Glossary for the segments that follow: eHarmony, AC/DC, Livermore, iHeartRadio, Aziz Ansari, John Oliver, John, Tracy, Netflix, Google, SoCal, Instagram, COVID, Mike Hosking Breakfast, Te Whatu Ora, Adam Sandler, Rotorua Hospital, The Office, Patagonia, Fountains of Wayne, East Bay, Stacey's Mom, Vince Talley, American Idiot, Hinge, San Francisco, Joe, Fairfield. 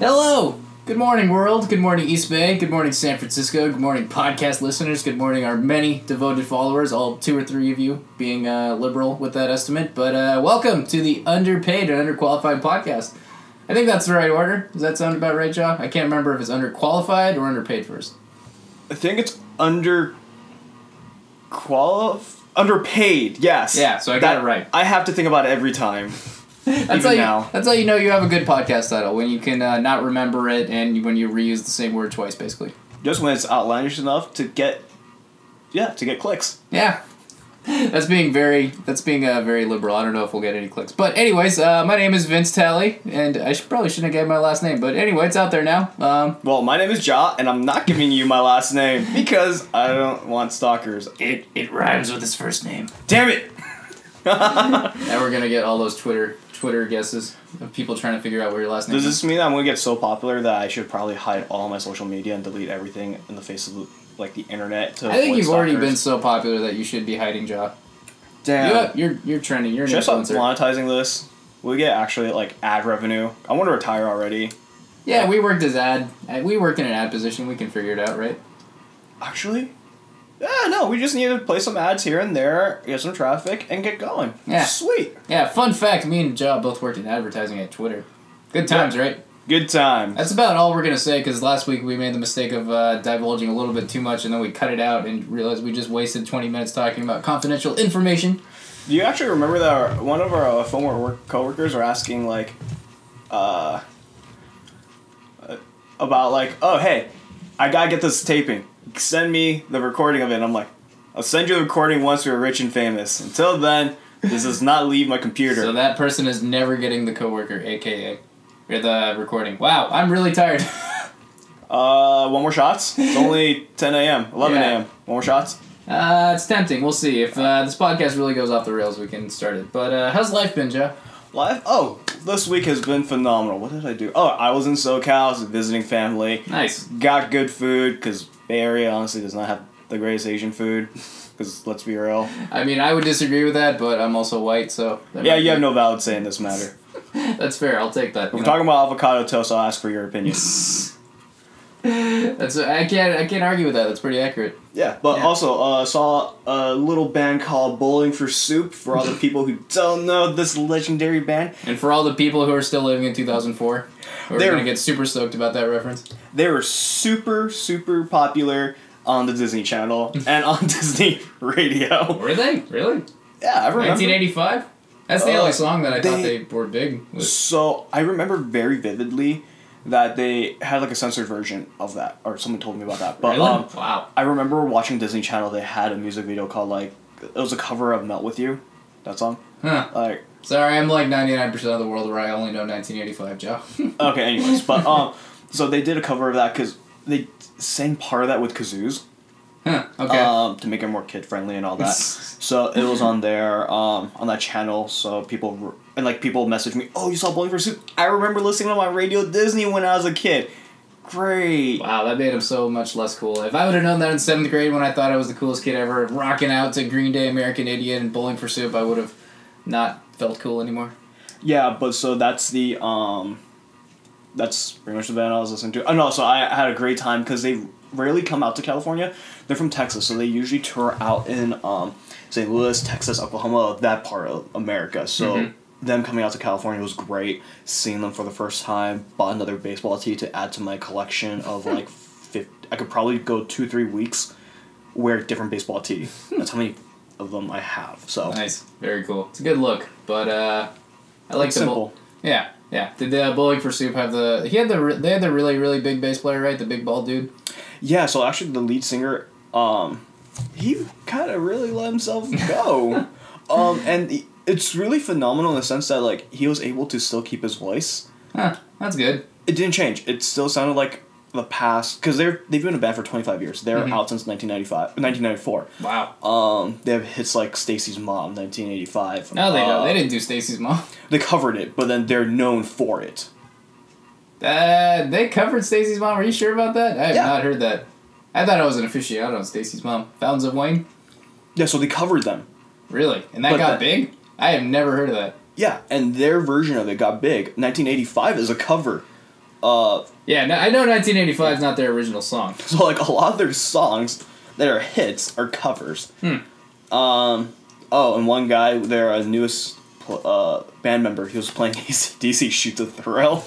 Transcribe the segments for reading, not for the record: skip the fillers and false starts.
Hello! Good morning, world. Good morning, East Bay. Good morning, San Francisco. Good morning, podcast listeners. Good morning, our many devoted followers, all two or three of you being liberal with that estimate. But welcome to the underpaid and underqualified podcast. I think that's the right order. Does that sound about right, Ja? I can't remember if it's underqualified or underpaid first. I think it's underpaid, yes. Yeah, so I got it right. I have to think about it every time. That's how you know you have a good podcast title, when you can not remember it and when you reuse the same word twice, basically. Just when it's outlandish enough to get clicks. Yeah. That's being very liberal. I don't know if we'll get any clicks. But anyways, my name is Vince Talley, and I probably shouldn't have gave my last name. But anyway, it's out there now. Well, my name is Ja, and I'm not giving you my last name because I don't want stalkers. It rhymes with his first name. Damn it! Now we're gonna get all those Twitter guesses of people trying to figure out where your last name is. Does this mean that I'm gonna get so popular that I should probably hide all my social media and delete everything in the face of the internet? To I think you've already been so popular that you should be hiding, Ja. Damn. You're trending. You're an influencer. Should I stop monetizing this? We get actually ad revenue. I want to retire already. Yeah, we work in an ad position. We can figure it out, right? Actually, yeah, no. We just need to play some ads here and there, get some traffic, and get going. Yeah. Sweet. Yeah. Fun fact: me and Ja both worked in advertising at Twitter. Good times, yeah. Right? Good times. That's about all we're going to say, because last week we made the mistake of divulging a little bit too much, and then we cut it out and realized we just wasted 20 minutes talking about confidential information. Do you actually remember that one of our former coworkers were asking, about, oh, hey, I got to get this taping. Send me the recording of it. And I'm like, I'll send you the recording once we're rich and famous. Until then, this does not leave my computer. So that person is never getting the coworker, a.k.a. the recording. Wow, I'm really tired. One more shots? It's only 10 a.m., 11 a.m. One more shots? It's tempting. We'll see. If this podcast really goes off the rails, we can start it. But how's life been, Joe? Life? Oh, this week has been phenomenal. What did I do? Oh, I was in SoCal. I was visiting family. Nice. Got good food, because Bay Area honestly does not have the greatest Asian food. Because let's be real. I mean, I would disagree with that, but I'm also white, so... Yeah, you have no valid say in this matter. That's fair. I'll take that. If we're talking about avocado toast, I'll ask for your opinion. I can't argue with that. That's pretty accurate. Yeah, but also saw a little band called Bowling for Soup. For all the people who don't know this legendary band, and for all the people who are still living in 2004, we're gonna get super stoked about that reference. They were super, super popular on the Disney Channel and on Disney Radio. Were they really? Yeah, I remember. 1985. That's the only song that I thought they were big with. So, I remember very vividly that they had, a censored version of that. Or someone told me about that. But, really? Wow. I remember watching Disney Channel. They had a music video called, it was a cover of Melt With You. That song. Huh. Sorry, I'm 99% of the world where I only know 1985, Joe. Okay, anyways. But, so they did a cover of that because they sang part of that with kazoos. Huh, okay. To make it more kid-friendly and all that. So it was on there, on that channel, so people... people messaged me, oh, you saw Bowling for Soup? I remember listening to my Radio Disney when I was a kid. Great. Wow, that made him so much less cool. If I would have known that in 7th grade when I thought I was the coolest kid ever, rocking out to Green Day, American Idiot, and Bowling for Soup, I would have not felt cool anymore. Yeah, but so that's the... that's pretty much the band I was listening to. Oh, no, so I had a great time because they... rarely come out to California. They're from Texas, so they usually tour out in St. Louis, Texas, Oklahoma, that part of America. So them coming out to California was great. Seeing them for the first time, bought another baseball tee to add to my collection of 50. I could probably go 2-3 weeks, wear a different baseball tee. That's how many of them I have. So nice, very cool. It's a good look, but I like the simple. Yeah. Did the Bowling for Soup have they had the really, really big bass player, right? The big bald dude. Yeah, so actually the lead singer, he kind of really let himself go. And it's really phenomenal in the sense that, he was able to still keep his voice. Huh, that's good. It didn't change. It still sounded like the past, because they've been a band for 25 years. They're out since 1994. Wow. They have hits like Stacey's Mom, 1985. No, they don't. They didn't do Stacey's Mom. They covered it, but then they're known for it. They covered Stacey's Mom. Are you sure about that? I have not heard that. I thought I was an aficionado on Stacey's Mom. Fountains of Wayne? Yeah, so they covered them. Really? And that got big? I have never heard of that. Yeah, and their version of it got big. 1985 is a cover. I know 1985 is not their original song. So, like, a lot of their songs that are hits are covers. And one guy, their newest band member, he was playing AC/DC, Shoot the Thrill.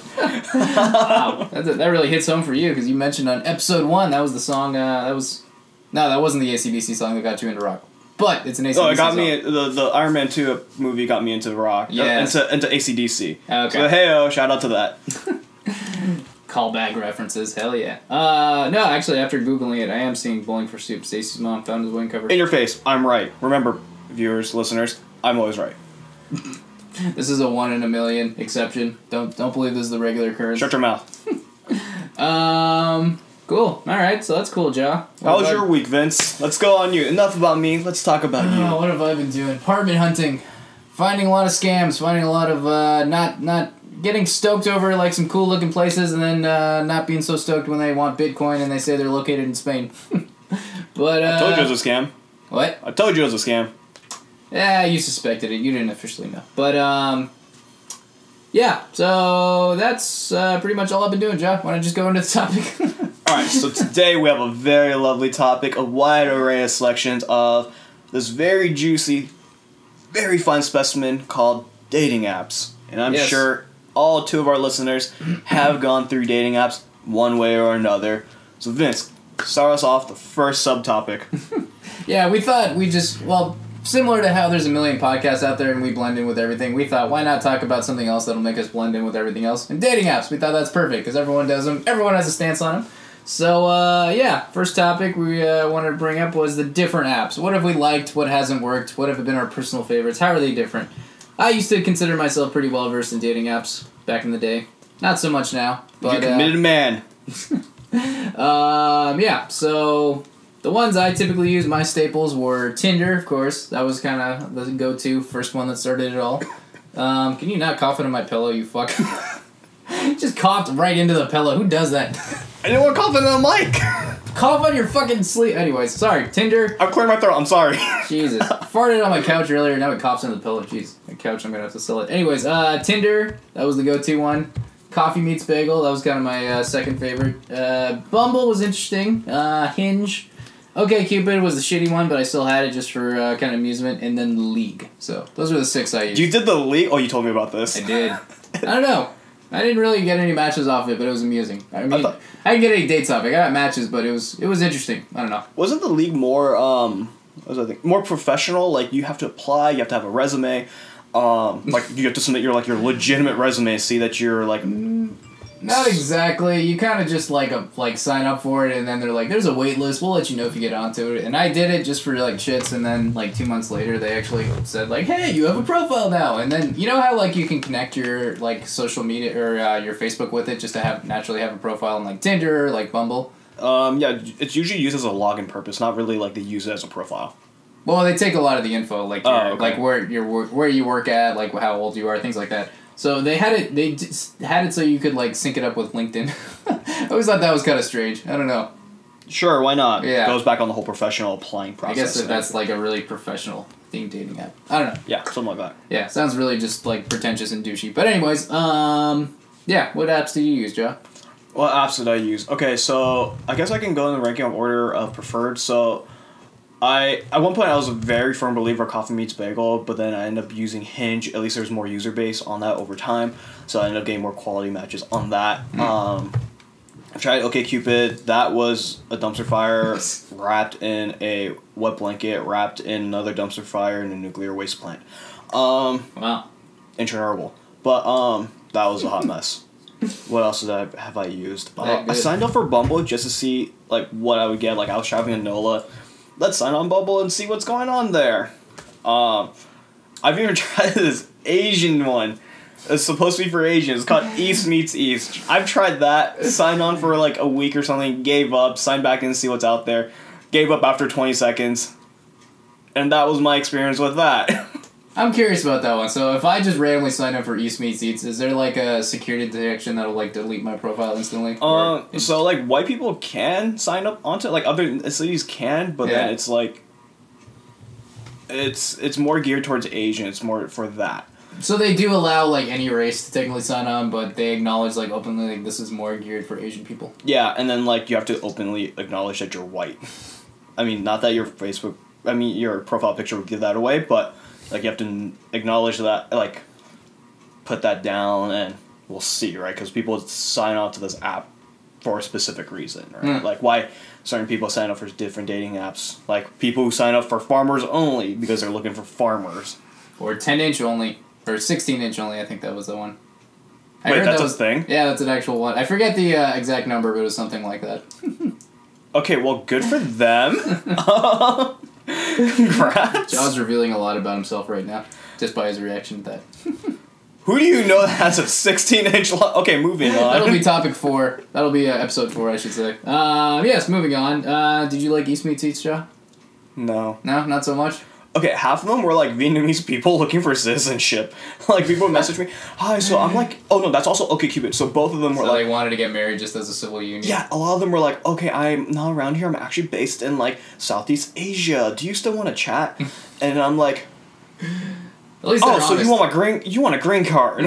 Wow. That really hits home for you, because you mentioned on episode 1, that was the song, No, that wasn't the AC/DC song that got you into rock. But it's an AC/DC song. The Iron Man 2 movie got me into rock. Yeah. Into AC/DC. Okay. So, hey-oh, shout out to that. Callback references, hell yeah. No, actually, after Googling it, I am seeing Bowling for Soup, Stacey's Mom, Fountains of Wayne cover. In your face, I'm right. Remember, viewers, listeners, I'm always right. This is a 1 in a million exception. Don't believe this is the regular occurrence. Shut your mouth. Cool. All right, so that's cool, Ja. How was your week, Vince? Let's go on you. Enough about me. Let's talk about you. What have I been doing? Apartment hunting. Finding a lot of scams. Finding a lot of not getting stoked over, like, some cool-looking places and then not being so stoked when they want Bitcoin and they say they're located in Spain. But I told you it was a scam. What? I told you it was a scam. Yeah, you suspected it. You didn't officially know. But, yeah. So, that's pretty much all I've been doing, Joe. Why don't I just go into the topic? All right. So, today we have a very lovely topic, a wide array of selections of this very juicy, very fun specimen called dating apps. And I'm sure all 2 of our listeners have gone through dating apps one way or another. So, Vince, start us off the first subtopic. Yeah, we thought we just, similar to how there's a million podcasts out there and we blend in with everything, we thought, why not talk about something else that'll make us blend in with everything else? And dating apps, we thought that's perfect because everyone does them. Everyone has a stance on them. So, first topic we wanted to bring up was the different apps. What have we liked? What hasn't worked? What have been our personal favorites? How are they different? I used to consider myself pretty well-versed in dating apps back in the day. Not so much now. But, you're a committed man. So the ones I typically use, my staples, were Tinder, of course. That was kind of the go-to, first one that started it all. Can you not cough into my pillow, you fuck? Just coughed right into the pillow. Who does that? I didn't want to cough into the mic. Cough on your fucking sleeve. Anyways, sorry, Tinder. I'm clearing my throat. I'm sorry. Jesus. Farted on my couch earlier. Now it coughs into the pillow. Jeez. My couch, I'm going to have to sell it. Anyways, Tinder. That was the go-to one. Coffee Meets Bagel. That was kind of my second favorite. Bumble was interesting. Hinge. OkCupid was the shitty one, but I still had it just for kind of amusement, and then The League. So those were the 6 I used. You did The League? Oh, you told me about this. I did. I don't know. I didn't really get any matches off it, but it was amusing. I mean, I didn't get any dates off it. I got matches, but it was interesting. I don't know. Wasn't The League more more professional? Like, you have to apply, you have to have a resume, you have to submit your legitimate resume, see that you're like. Not exactly. You kind of just sign up for it, and then they're like, "There's a wait list. We'll let you know if you get onto it." And I did it just for shits, and then 2 months later, they actually said "Hey, you have a profile now." And then you know how you can connect your social media or your Facebook with it just to naturally have a profile on Tinder or Bumble. It's usually used as a login purpose, not really they use it as a profile. Well, they take a lot of the info, where you work at, how old you are, things like that. So they had it. They just had it so you could sync it up with LinkedIn. I always thought that was kind of strange. I don't know. Sure, why not? Yeah. It goes back on the whole professional applying process. I guess that's a really professional thing, dating app. I don't know. Yeah, something like that. Yeah, sounds really just pretentious and douchey. But anyways, what apps do you use, Joe? What apps did I use? Okay, so I guess I can go in the ranking of order of preferred. So I at one point I was a very firm believer of Coffee Meets Bagel, but then I ended up using Hinge. At least there's more user base on that over time, so I ended up getting more quality matches on that. I tried OkCupid. That was a dumpster fire wrapped in a wet blanket, wrapped in another dumpster fire in a nuclear waste plant. Wow. Interminable. But that was a hot mess. What else have I used? I signed up for Bumble just to see what I would get. I was driving a NOLA. Let's sign on Bumble and see what's going on there. I've even tried this Asian one. It's supposed to be for Asians. It's called East Meets East. I've tried that. Signed on for a week or something. Gave up. Signed back in to see what's out there. Gave up after 20 seconds. And that was my experience with that. I'm curious about that one. So if I just randomly sign up for East Meets Eats, is there a security detection that'll delete my profile instantly? White people can sign up onto it. Other cities can, but then it's more geared towards Asian. It's more for that. So they do allow, like, any race to technically sign on, but they acknowledge, like, openly, like, this is more geared for Asian people. Yeah, and then, like, you have to openly acknowledge that you're white. I mean, not that your Facebook... I mean, your profile picture would give that away, but, like, you have to acknowledge that, like, put that down, and we'll see, right? Because people sign on to this app for a specific reason, right? Mm. Like, why certain people sign up for different dating apps. Like, people who sign up for farmers only because they're looking for farmers. Or 10-inch only. Or 16-inch only, I think that was the one. Wait, that's a thing? Yeah, that's an actual one. I forget the exact number, but it was something like that. Okay, well, good for them. Congrats. Ja's revealing a lot about himself right now, just by his reaction to that. Who do you know that has a 16-inch... Okay, moving on. That'll be topic 4. That'll be episode 4, I should say. Yes, moving on. Did you like East Meets East, Ja? No. No? Not so much? Okay, half of them were, like, Vietnamese people looking for citizenship. Like, people message me, hi, so I'm like, oh, no, that's also OkCupid. So both of them were, like... they wanted to get married just as a civil union. Yeah, a lot of them were like, okay, I'm not around here. I'm actually based in, like, Southeast Asia. Do you still want to chat? And I'm like... At least they're honest. So you want a green card.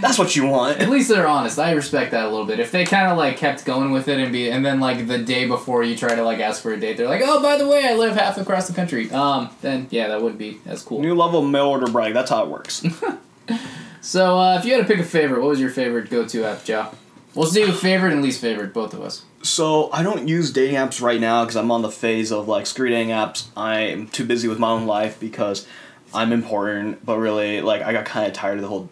That's what you want. At least they're honest. I respect that a little bit. If they kind of, like, kept going with it and then, like, the day before you try to, like, ask for a date, they're like, oh, by the way, I live half across the country. Then, yeah, that wouldn't be as cool. New level mail order brag. That's how it works. So, if you had to pick a favorite, what was your favorite go-to app, Ja? We'll do favorite and least favorite, both of us. So, I don't use dating apps right now because I'm on the phase of, like, screw dating apps. I'm too busy with my own life because... I'm important, but really, like, I got kind of tired of the whole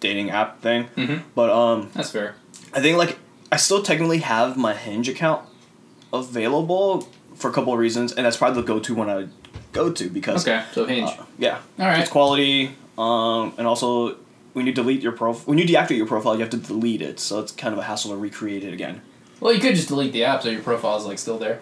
dating app thing. Mm-hmm. But, that's fair. I think, like, I still technically have my Hinge account available for a couple of reasons, and that's probably the go-to one I would go to, because... Okay, so Hinge. Yeah. All right. It's quality, and also, when you deactivate your profile, you have to delete it, so it's kind of a hassle to recreate it again. Well, you could just delete the app so your profile's, like, still there.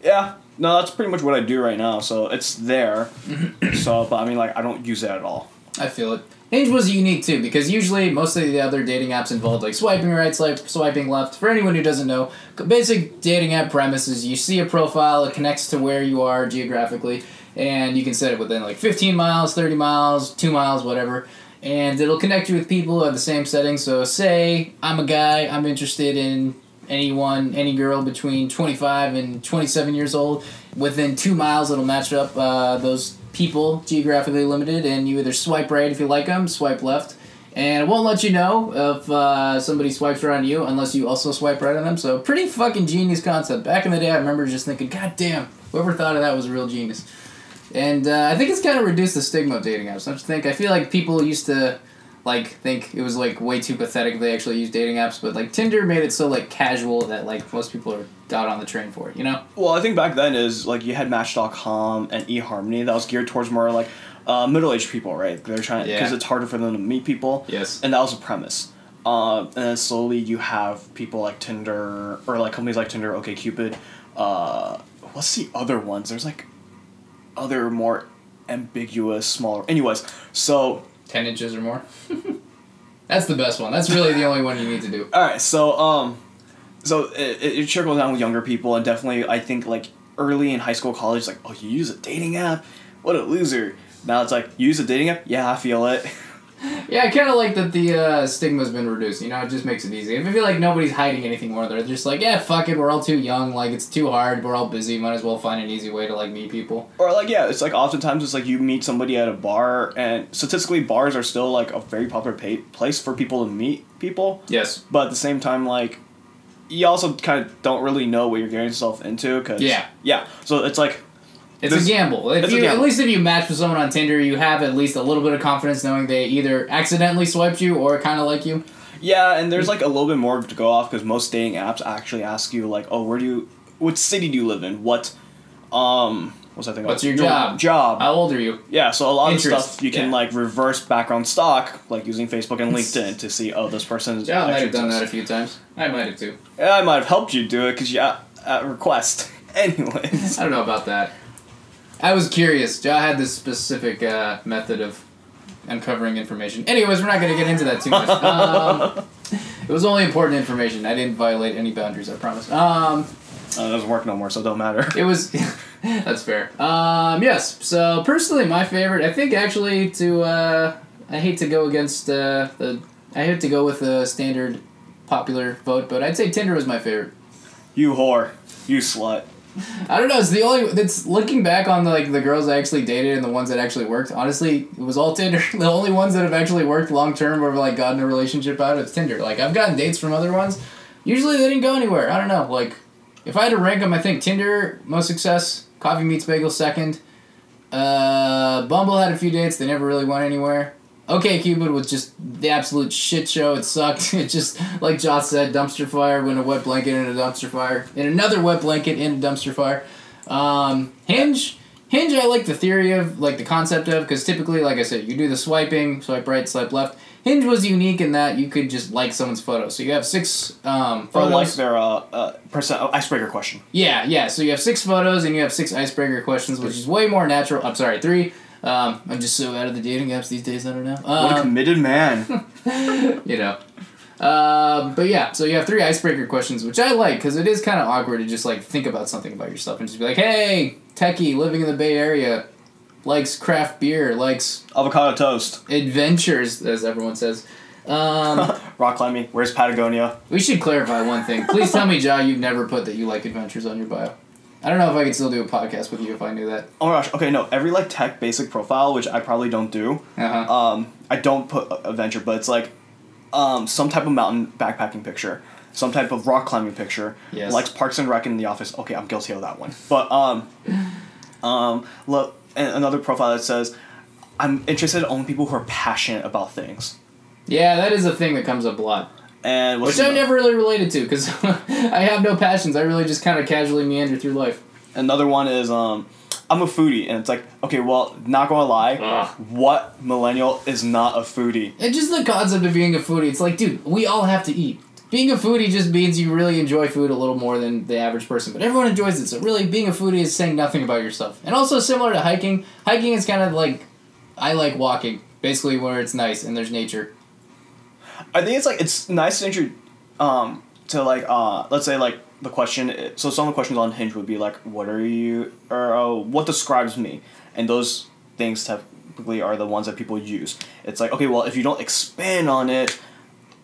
Yeah. No, that's pretty much what I do right now, so it's there. But I mean, like, I don't use it at all. I feel it. Hinge was unique, too, because usually most of the other dating apps involved, like, swiping right, swiping left. For anyone who doesn't know, basic dating app premise is you see a profile, it connects to where you are geographically, and you can set it within, like, 15 miles, 30 miles, 2 miles, whatever, and it'll connect you with people who have the same settings. So, say, I'm a guy, I'm interested in... any girl between 25 and 27 years old. Within 2 miles, it'll match up those people, geographically limited, and you either swipe right if you like them, swipe left, and it won't let you know if somebody swipes right on you unless you also swipe right on them. So pretty fucking genius concept. Back in the day, I remember just thinking, god damn, whoever thought of that was a real genius. And I think it's kind of reduced the stigma of dating apps. Don't you think? I feel like people used to... like, think it was, like, way too pathetic they actually use dating apps, but, like, Tinder made it so, like, casual that, like, most people got on the train for it, you know? Well, I think back then is, like, you had Match.com and eHarmony that was geared towards more, like, middle-aged people, right? They're trying... Because it's harder for them to meet people. Yes. And that was the premise. And then slowly you have people like Tinder, or, like, companies like Tinder, OkCupid. What's the other ones? There's, like, other more ambiguous, smaller... Anyways, so... 10 inches or more. That's the best one. That's really the only one you need to do. All right, so it trickles down with younger people, and definitely I think, like, early in high school, college, like, oh, you use a dating app? What a loser. Now it's like, you use a dating app? Yeah, I feel it. Yeah, I kind of like that the stigma's been reduced. You know, it just makes it easy. I feel like nobody's hiding anything more. They're just like, yeah, fuck it, we're all too young. Like, it's too hard. We're all busy. Might as well find an easy way to, like, meet people. Or, like, yeah, it's, like, oftentimes it's, like, you meet somebody at a bar, and statistically bars are still, like, a very popular place for people to meet people. Yes. But at the same time, like, you also kind of don't really know what you're getting yourself into. Cause, yeah. So it's, like... It's a gamble. At least if you match with someone on Tinder, you have at least a little bit of confidence knowing they either accidentally swiped you or kind of like you. Yeah, and there's, like, a little bit more to go off because most dating apps actually ask you, like, oh, what city do you live in? What's your job? How old are you? Yeah, so a lot of stuff you can, like, reverse background stalk, like using Facebook and LinkedIn to see, oh, this person is... Yeah, I might have done that a few times. I might have too. Yeah, I might have helped you do it because you at request. Anyways. I don't know about that. I was curious. Ja had this specific method of uncovering information. Anyways, we're not going to get into that too much. It was only important information. I didn't violate any boundaries, I promise. It doesn't work no more, so it don't matter. It was... That's fair. Yes. So, personally, my favorite... I think, actually, I hate to go against I hate to go with the standard popular vote, but I'd say Tinder was my favorite. You whore. You slut. I don't know. It's the only. It's looking back on the girls I actually dated and the ones that actually worked. Honestly, it was all Tinder. The only ones that have actually worked long term or gotten a relationship out of Tinder. I've gotten dates from other ones. Usually they didn't go anywhere. I don't know. If I had to rank them, I think Tinder most success. Coffee Meets Bagel second. Bumble had a few dates. They never really went anywhere. OkCupid was just the absolute shit show. It sucked. It just, like Josh said, dumpster fire, win a wet blanket in a dumpster fire, in another wet blanket in a dumpster fire. Hinge, I like the theory of, the concept of, because typically, like I said, you do the swiping, swipe right, swipe left. Hinge was unique in that you could just like someone's photo. So you have 6 photos. Or like their icebreaker question. Yeah. So you have 6 photos and you have 6 icebreaker questions, which is way more natural. I'm sorry, 3. I'm just so out of the dating apps these days, I don't know. What a committed man. But yeah, so you have 3 icebreaker questions, which I like, because it is kind of awkward to just, think about something about yourself and just be like, hey, techie, living in the Bay Area, likes craft beer, likes... avocado toast. Adventures, as everyone says. Rock climbing, where's Patagonia? We should clarify one thing. Please tell me, Ja, you've never put that you like adventures on your bio. I don't know if I could still do a podcast with you if I knew that. Oh my gosh, okay, no. Every, tech basic profile, which I probably don't do, I don't put adventure, but it's, some type of mountain backpacking picture, some type of rock climbing picture, yes. Likes Parks and Rec in the office. Okay, I'm guilty of that one. But, look, another profile that says, I'm interested in only people who are passionate about things. Yeah, that is a thing that comes up a lot. And which I never really related to, because I have no passions. I really just kind of casually meander through life. Another one is, I'm a foodie. And it's okay, well, not going to lie, what millennial is not a foodie? And just the concept of being a foodie. It's dude, we all have to eat. Being a foodie just means you really enjoy food a little more than the average person. But everyone enjoys it. So really, being a foodie is saying nothing about yourself. And also similar to hiking. Hiking is kind of I like walking, basically where it's nice and there's nature. I think it's nice to introduce, let's say, the question, so some of the questions on Hinge would be, what are you, or, what describes me? And those things typically are the ones that people use. It's okay, well, if you don't expand on it,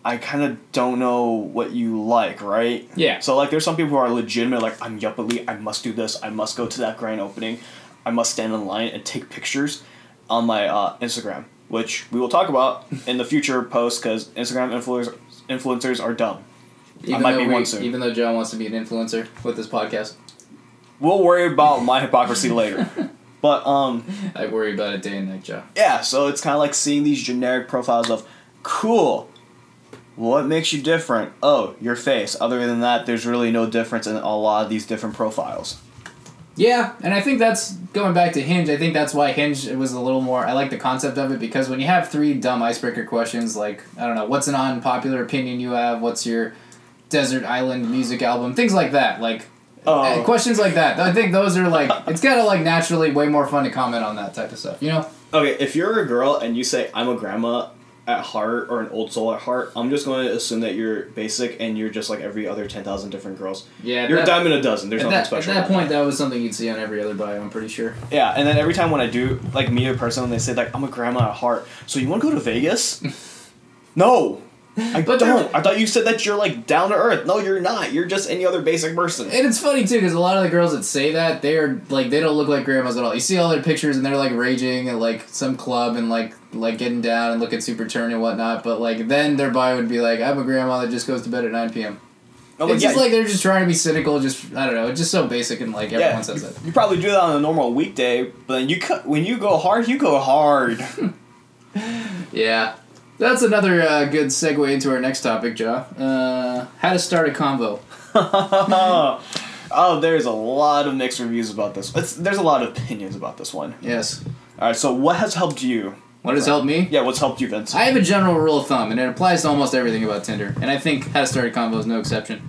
I kind of don't know what you like, right? Yeah. So, there's some people who are legitimate, I'm yuppie, I must do this, I must go to that grand opening, I must stand in line and take pictures on my Instagram. Which we will talk about in the future posts, because Instagram influencers are dumb. I might be one soon. Even though John wants to be an influencer with this podcast. We'll worry about my hypocrisy later. But, I worry about it day and night, John. Yeah, so it's kind of seeing these generic profiles of, cool, what makes you different? Oh, your face. Other than that, there's really no difference in a lot of these different profiles. Yeah, and I think that's, going back to Hinge, I think that's why Hinge was a little more, I like the concept of it, because when you have 3 dumb icebreaker questions, I don't know, what's an unpopular opinion you have, what's your desert island music album, things like that, questions like that, I think those are, it's kind of, naturally way more fun to comment on that type of stuff, you know? Okay, if you're a girl and you say, I'm a grandma at heart, or an old soul at heart, I'm just going to assume that you're basic and you're just every other 10,000 different girls. Yeah, you're a dime in a dozen. There's nothing special. At that point, that was something you'd see on every other bio, I'm pretty sure. Yeah, and then every time when I do, meet a person, they say, I'm a grandma at heart. So you want to go to Vegas? No! I don't. I thought you said that you're, down to earth. No, you're not. You're just any other basic person. And it's funny, too, because a lot of the girls that say that, they are, they don't look like grandmas at all. You see all their pictures, and they're, raging at, some club and, getting down and looking super turned and whatnot, but, then their bio would be, I'm a grandma that just goes to bed at 9 p.m. Oh, it's just they're just trying to be cynical, just, I don't know, it's just so basic and, everyone says that. You probably do that on a normal weekday, but then when you go hard, you go hard. Yeah. That's another good segue into our next topic, Ja. How to start a convo. Oh, there's a lot of mixed reviews about this. There's a lot of opinions about this one. Yes. All right, so what has helped you? What has helped me? Yeah, what's helped you, Vince? I have a general rule of thumb, and it applies to almost everything about Tinder. And I think how to start a convo is no exception.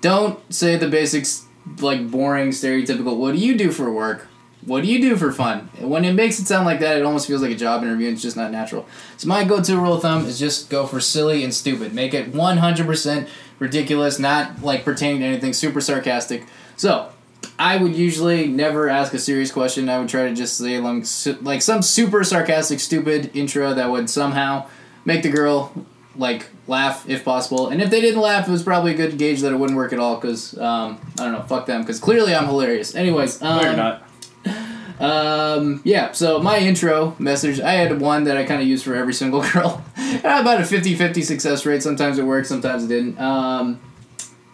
Don't say the basics, boring, stereotypical, what do you do for work? What do you do for fun? When it makes it sound like that, it almost feels like a job interview, and it's just not natural. So my go-to rule of thumb is just go for silly and stupid. Make it 100% ridiculous, not pertaining to anything, super sarcastic. So, I would usually never ask a serious question. I would try to just say like some super sarcastic, stupid intro that would somehow make the girl like laugh if possible. And if they didn't laugh, it was probably a good gauge that it wouldn't work at all because, I don't know, fuck them because clearly I'm hilarious. Anyways. No, you're not. Yeah, so my intro message, I had one that I kind of used for every single girl. About a 50-50 success rate. Sometimes it worked, sometimes it didn't.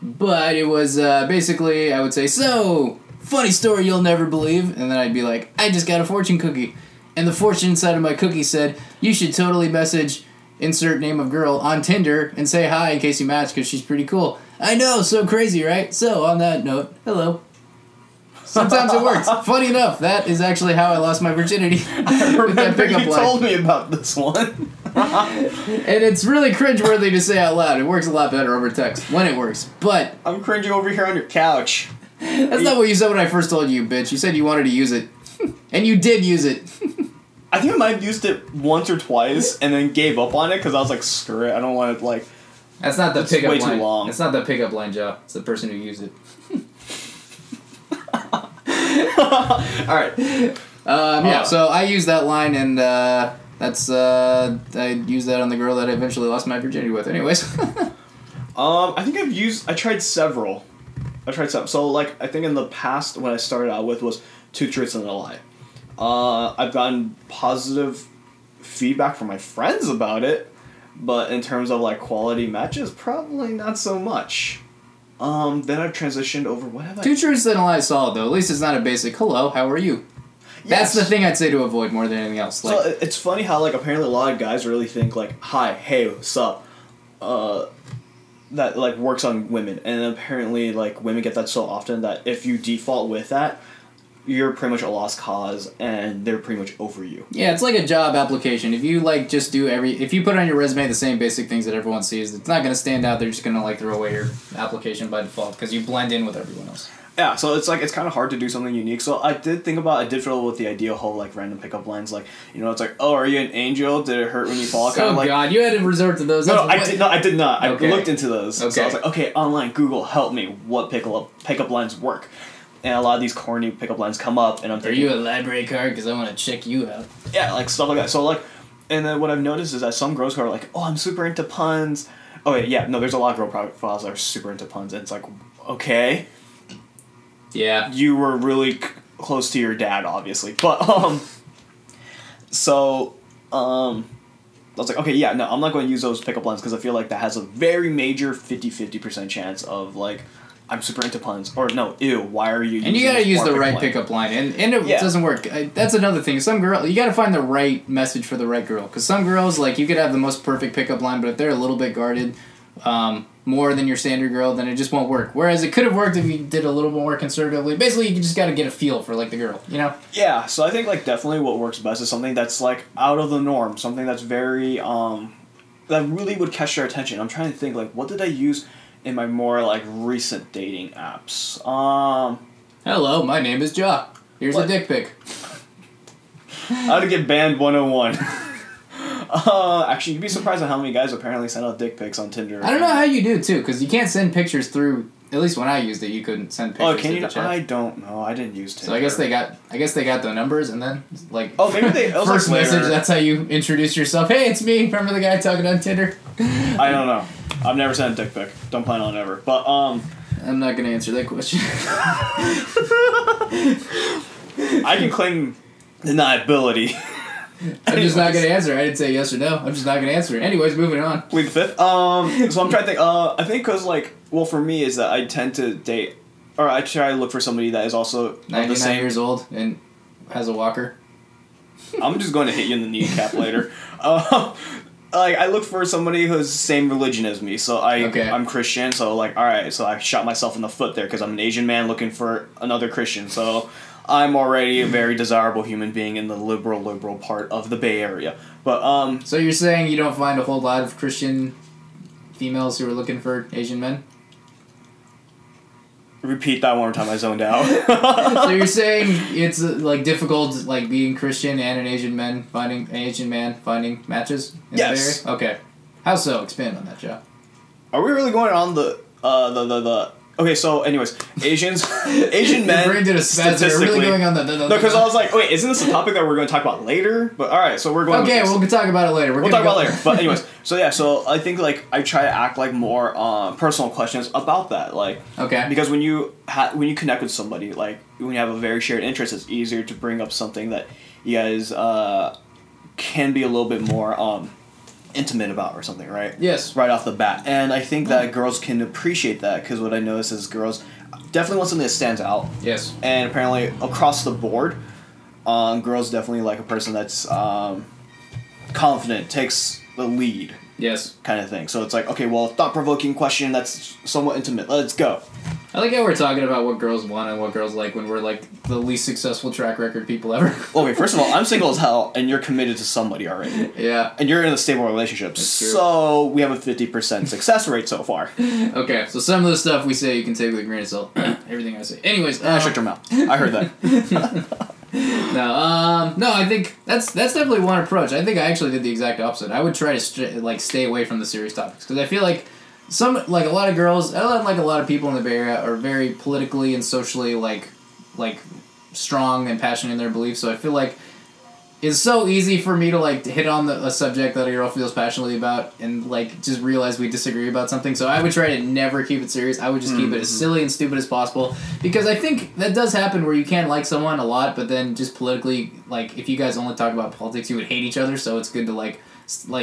But it was basically, I would say, so, funny story you'll never believe. And then I'd be like, I just got a fortune cookie. And the fortune inside of my cookie said, you should totally message insert name of girl on Tinder and say hi in case you match because she's pretty cool. I know, so crazy, right? So, on that note, hello. Sometimes it works. Funny enough, that is actually how I lost my virginity. I remember you told me about this one. And it's really cringeworthy to say out loud. It works a lot better over text when it works. But I'm cringing over here on your couch. That's not what you said when I first told you, bitch. You said you wanted to use it. And you did use it. I think I might have used it once or twice and then gave up on it because I was like, screw it. I don't want to, like... That's not the pickup line. It's way too long. It's not the pickup line, Joe. It's the person who used it. Alright. Yeah, so I used that line, and that's I used that on the girl that I eventually lost my virginity with. Anyways. I think I've used... I tried some. So, like, I think in the past, what I started out with was two truths and a lie. I've gotten positive feedback from my friends about it, but in terms of, like, quality matches, probably not so much. Then I've transitioned over, what have I... Two truths and a lie is solid, though. At least it's not a basic, hello, how are you? Yes. That's the thing I'd say to avoid more than anything else. Like, so it's funny how, like, apparently a lot of guys really think, like, hi, hey, what's up? That, like, works on women. And apparently, like, women get that so often that if you default with that... you're pretty much a lost cause, and they're pretty much over you. Yeah, it's like a job application. If you, like, just do if you put on your resume the same basic things that everyone sees, it's not going to stand out. They're just going to, like, throw away your application by default because you blend in with everyone else. Yeah, so it's, like, it's kind of hard to do something unique. So I did fiddle with the idea of whole, like, random pickup lines. Like, you know, it's like, oh, are you an angel? Did it hurt when you fall? Oh, so like, God, you had to resort to those. No, I did not. Okay. I looked into those. Okay. So I was like, okay, online, Google, help me. What pickup lines work? And a lot of these corny pickup lines come up, and I'm thinking... Are you a library card? Because I want to check you out. Yeah, like, stuff like that. So, like... And then what I've noticed is that some girls who are like, oh, I'm super into puns. Oh, yeah, no, there's a lot of girl profiles that are super into puns, and it's like, okay. Yeah. You were really close to your dad, obviously. But, So, I was like, okay, yeah, no, I'm not going to use those pickup lines, because I feel like that has a very major 50% chance of, like... I'm super into puns. Or no, ew, why are you using And you gotta use the right pickup line. And it doesn't work. That's another thing. Some girl, you gotta find the right message for the right girl. Because some girls, like, you could have the most perfect pickup line, but if they're a little bit guarded, more than your standard girl, then it just won't work. Whereas it could have worked if you did a little bit more conservatively. Basically, you just gotta get a feel for, like, the girl, you know? Yeah, so I think, like, definitely what works best is something that's, like, out of the norm. Something that's very, that really would catch their attention. I'm trying to think, like, what did I use... in my more, like, recent dating apps. Hello, my name is Ja. Here's a dick pic. How to get banned 101. Actually, you'd be surprised at how many guys apparently send out dick pics on Tinder. I don't know how you do, too, because you can't send pictures through... At least when I used it, you couldn't send pictures through the chat. I don't know. I didn't use Tinder. So I guess they got the numbers, and then, like... Oh, maybe they... First message, that's how you introduce yourself. Hey, it's me. Remember the guy talking on Tinder? I don't know. I've never sent a dick pic. Don't plan on it ever. But, I'm not going to answer that question. I can claim deniability. I'm just not going to answer. I didn't say yes or no. I'm just not going to answer it. Anyways, moving on. Plead the fifth. So I'm trying to think. I think because, like, well, for me is that I tend to date, or I try to look for somebody that is also 99 the same. Years old and has a walker. I'm just going to hit you in the kneecap later. Like, I look for somebody who's the same religion as me, so I'm Christian, so, like, alright, so I shot myself in the foot there, because I'm an Asian man looking for another Christian, so I'm already a very desirable human being in the liberal part of the Bay Area, but, So you're saying you don't find a whole lot of Christian females who are looking for Asian men? Repeat that one more time, I zoned out. So you're saying it's, like, difficult, like, being Christian and an Asian man finding matches? Yes. Okay. How so? Expand on that, Joe. Are we really going on the Okay, so anyways, Asian men. Brain did a statistically, we're really going on the no, because I was like, wait, isn't this a topic that we're going to talk about later? But all right, so we're going. Okay, we'll talk about it later. We'll talk about it later. But anyways, so yeah, so I think like I try to act like more personal questions about that, like okay, because when you connect with somebody, like when you have a very shared interest, it's easier to bring up something that you guys can be a little bit more intimate about or something, right? Yes. Right off the bat. And I think that girls can appreciate that because what I noticed is girls definitely want something that stands out. Yes. And apparently across the board, girls definitely like a person that's confident, takes the lead. Yes. Kind of thing. So it's like, okay, well, thought-provoking question that's somewhat intimate. Let's go. I like how we're talking about what girls want and what girls like when we're like the least successful track record people ever. Well, wait, first of all, I'm single as hell and you're committed to somebody already. Yeah. And you're in a stable relationship. That's true. So we have a 50% success rate so far. Okay, so some of the stuff we say you can take with a grain of salt. Everything I say. Anyways. Shut your mouth. I heard that. No, I think that's definitely one approach. I think I actually did the exact opposite. I would try to stay away from the serious topics because I feel like a lot of girls, like a lot of people in the Bay Area, are very politically and socially like strong and passionate in their beliefs. So I feel like it's so easy for me to like hit on a subject that a girl feels passionately about and like just realize we disagree about something. So I would try to never keep it serious. I would just keep it as silly and stupid as possible because I think that does happen where you can like someone a lot, but then just politically, like if you guys only talk about politics, you would hate each other. So it's good to like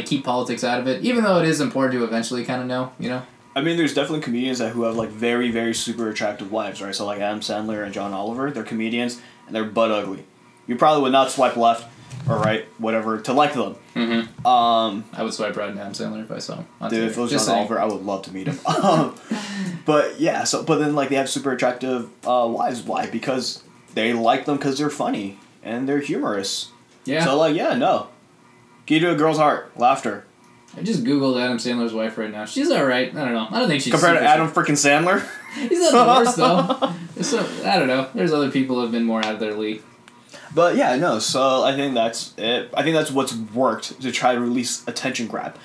keep politics out of it, even though it is important to eventually kind of know, you know? I mean, there's definitely comedians who have like very, very super attractive wives, right? So like Adam Sandler and John Oliver, they're comedians and they're butt ugly. You probably would not swipe left or right, whatever, to like them. Mm-hmm. I would swipe right in Adam Sandler if I saw him. Dude, if it was John Oliver, I would love to meet him. But yeah, but then like they have super attractive wives. Why? Because they like them because they're funny and they're humorous. Yeah. So like, yeah, no. Key to a girl's heart, laughter. I just googled Adam Sandler's wife right now. She's all right. I don't know. I don't think she's compared to Adam freaking Sandler. He's not the worst though. I don't know. There's other people who have been more out of their league. But yeah, no. So I think that's it. I think that's what's worked to try to release attention grab,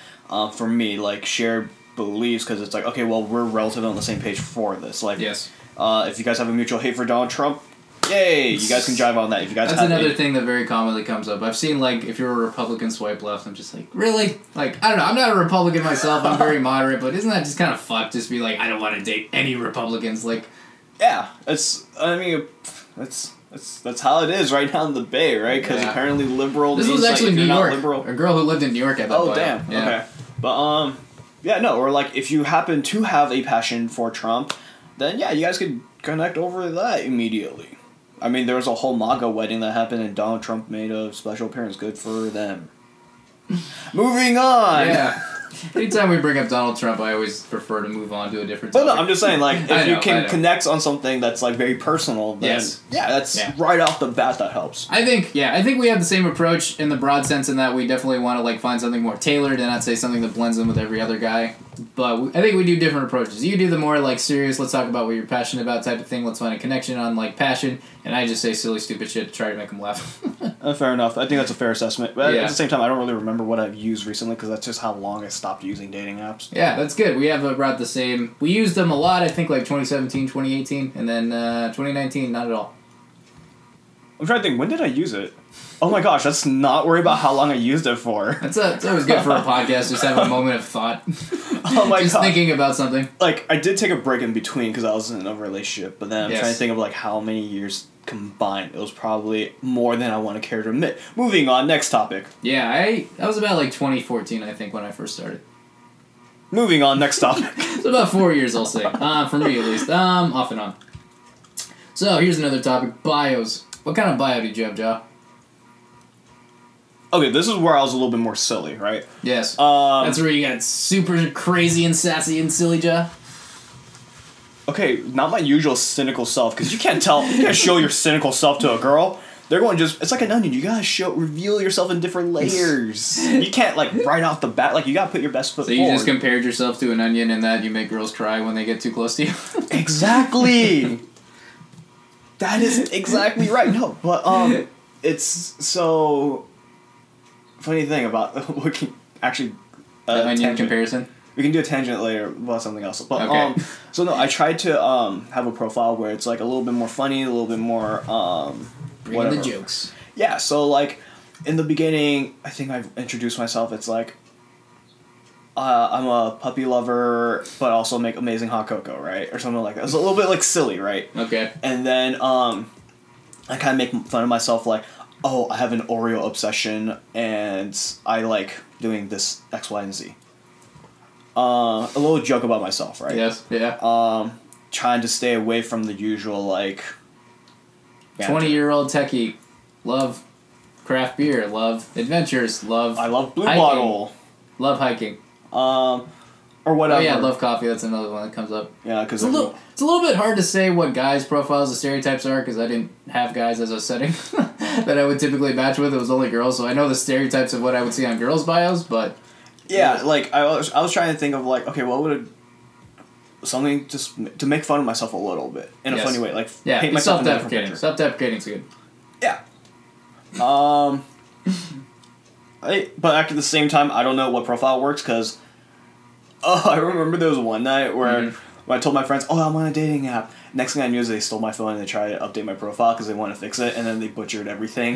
for me. Like shared beliefs, because it's like okay, well we're relatively on the same page for this. Like yes. If you guys have a mutual hate for Donald Trump. Yay! You guys can jive on that. If you guys that's another thing that very commonly comes up. I've seen like if you're a Republican, swipe left. I'm just like, really? Like I don't know. I'm not a Republican myself. I'm very moderate, but isn't that just kind of fucked? Just be like, I don't want to date any Republicans. Like, yeah, it's. I mean, that's how it is right now in the Bay, right? Because apparently liberal. This means, was actually like, New York. Liberal. A girl who lived in New York at that point. Oh damn. Yeah. Okay. But yeah, no, or like if you happen to have a passion for Trump, then yeah, you guys could connect over that immediately. I mean, there was a whole MAGA wedding that happened, and Donald Trump made a special appearance. Good for them. Moving on. Yeah. Anytime we bring up Donald Trump, I always prefer to move on to a different topic. Well, no, I'm just saying, like, if you can connect on something that's, like, very personal, then, yeah, that's right off the bat that helps. I think we have the same approach in the broad sense in that we definitely want to, like, find something more tailored and not say something that blends in with every other guy. But I think we do different approaches. You do the more, like, serious, let's talk about what you're passionate about type of thing. Let's find a connection on, like, passion. And I just say silly, stupid shit to try to make them laugh. Fair enough. I think that's a fair assessment. But at the same time, I don't really remember what I've used recently because that's just how long I stopped using dating apps. Yeah, that's good. We have about the same. We used them a lot, I think, like, 2017, 2018. And then 2019, not at all. I'm trying to think, when did I use it? Oh my gosh, let's not worry about how long I used it for. That's always good for a podcast, just have a moment of thought. Oh my god. Just thinking about something. Like, I did take a break in between because I was in a relationship, but then I'm trying to think of, like, how many years combined. It was probably more than I want to care to admit. Moving on, next topic. Yeah, that was about, like, 2014, I think, when I first started. Moving on, next topic. It's about 4 years, I'll say. For me, at least. Off and on. So, here's another topic. Bios. What kind of bio did you have, Ja? Okay, this is where I was a little bit more silly, right? Yes. That's where you got super crazy and sassy and silly, Ja. Okay, not my usual cynical self, because you can't tell. You gotta show your cynical self to a girl. They're going just. It's like an onion. You gotta reveal yourself in different layers. You can't like right off the bat. Like you gotta put your best foot forward. So you just compared yourself to an onion, and that you make girls cry when they get too close to you. Exactly. That is exactly right. No, but it's so. Funny thing about looking actually onion comparison. We can do a tangent later about something else. But okay. So no, I tried to have a profile where it's like a little bit more funny, a little bit more bring the jokes. Yeah, so like in the beginning, I think I've introduced myself. It's like I'm a puppy lover, but also make amazing hot cocoa, right? Or something like that. It's a little bit like silly, right? Okay. And then I kind of make fun of myself, like, oh, I have an Oreo obsession, and I like doing this X, Y, and Z. A little joke about myself, right? Yes, yeah. Trying to stay away from the usual, like... 20-year-old techie. Love craft beer. Love adventures. Love I love Blue hiking. Bottle. Love hiking. Or whatever. Oh, yeah, love coffee. That's another one that comes up. Yeah, because... It's a little bit hard to say what guys' profiles and stereotypes are, because I didn't have guys as a setting that I would typically match with. It was only girls, so I know the stereotypes of what I would see on girls' bios, but... Yeah, like, I was trying to think of, like, okay, what would... Something just to make fun of myself a little bit. In a funny way. Like, yeah, paint myself in a different picture. Self-deprecating's good. Yeah. But at the same time, I don't know what profile works, because... Oh, I remember there was one night where when I told my friends, oh, I'm on a dating app. Next thing I knew is they stole my phone and they tried to update my profile because they want to fix it, and then they butchered everything.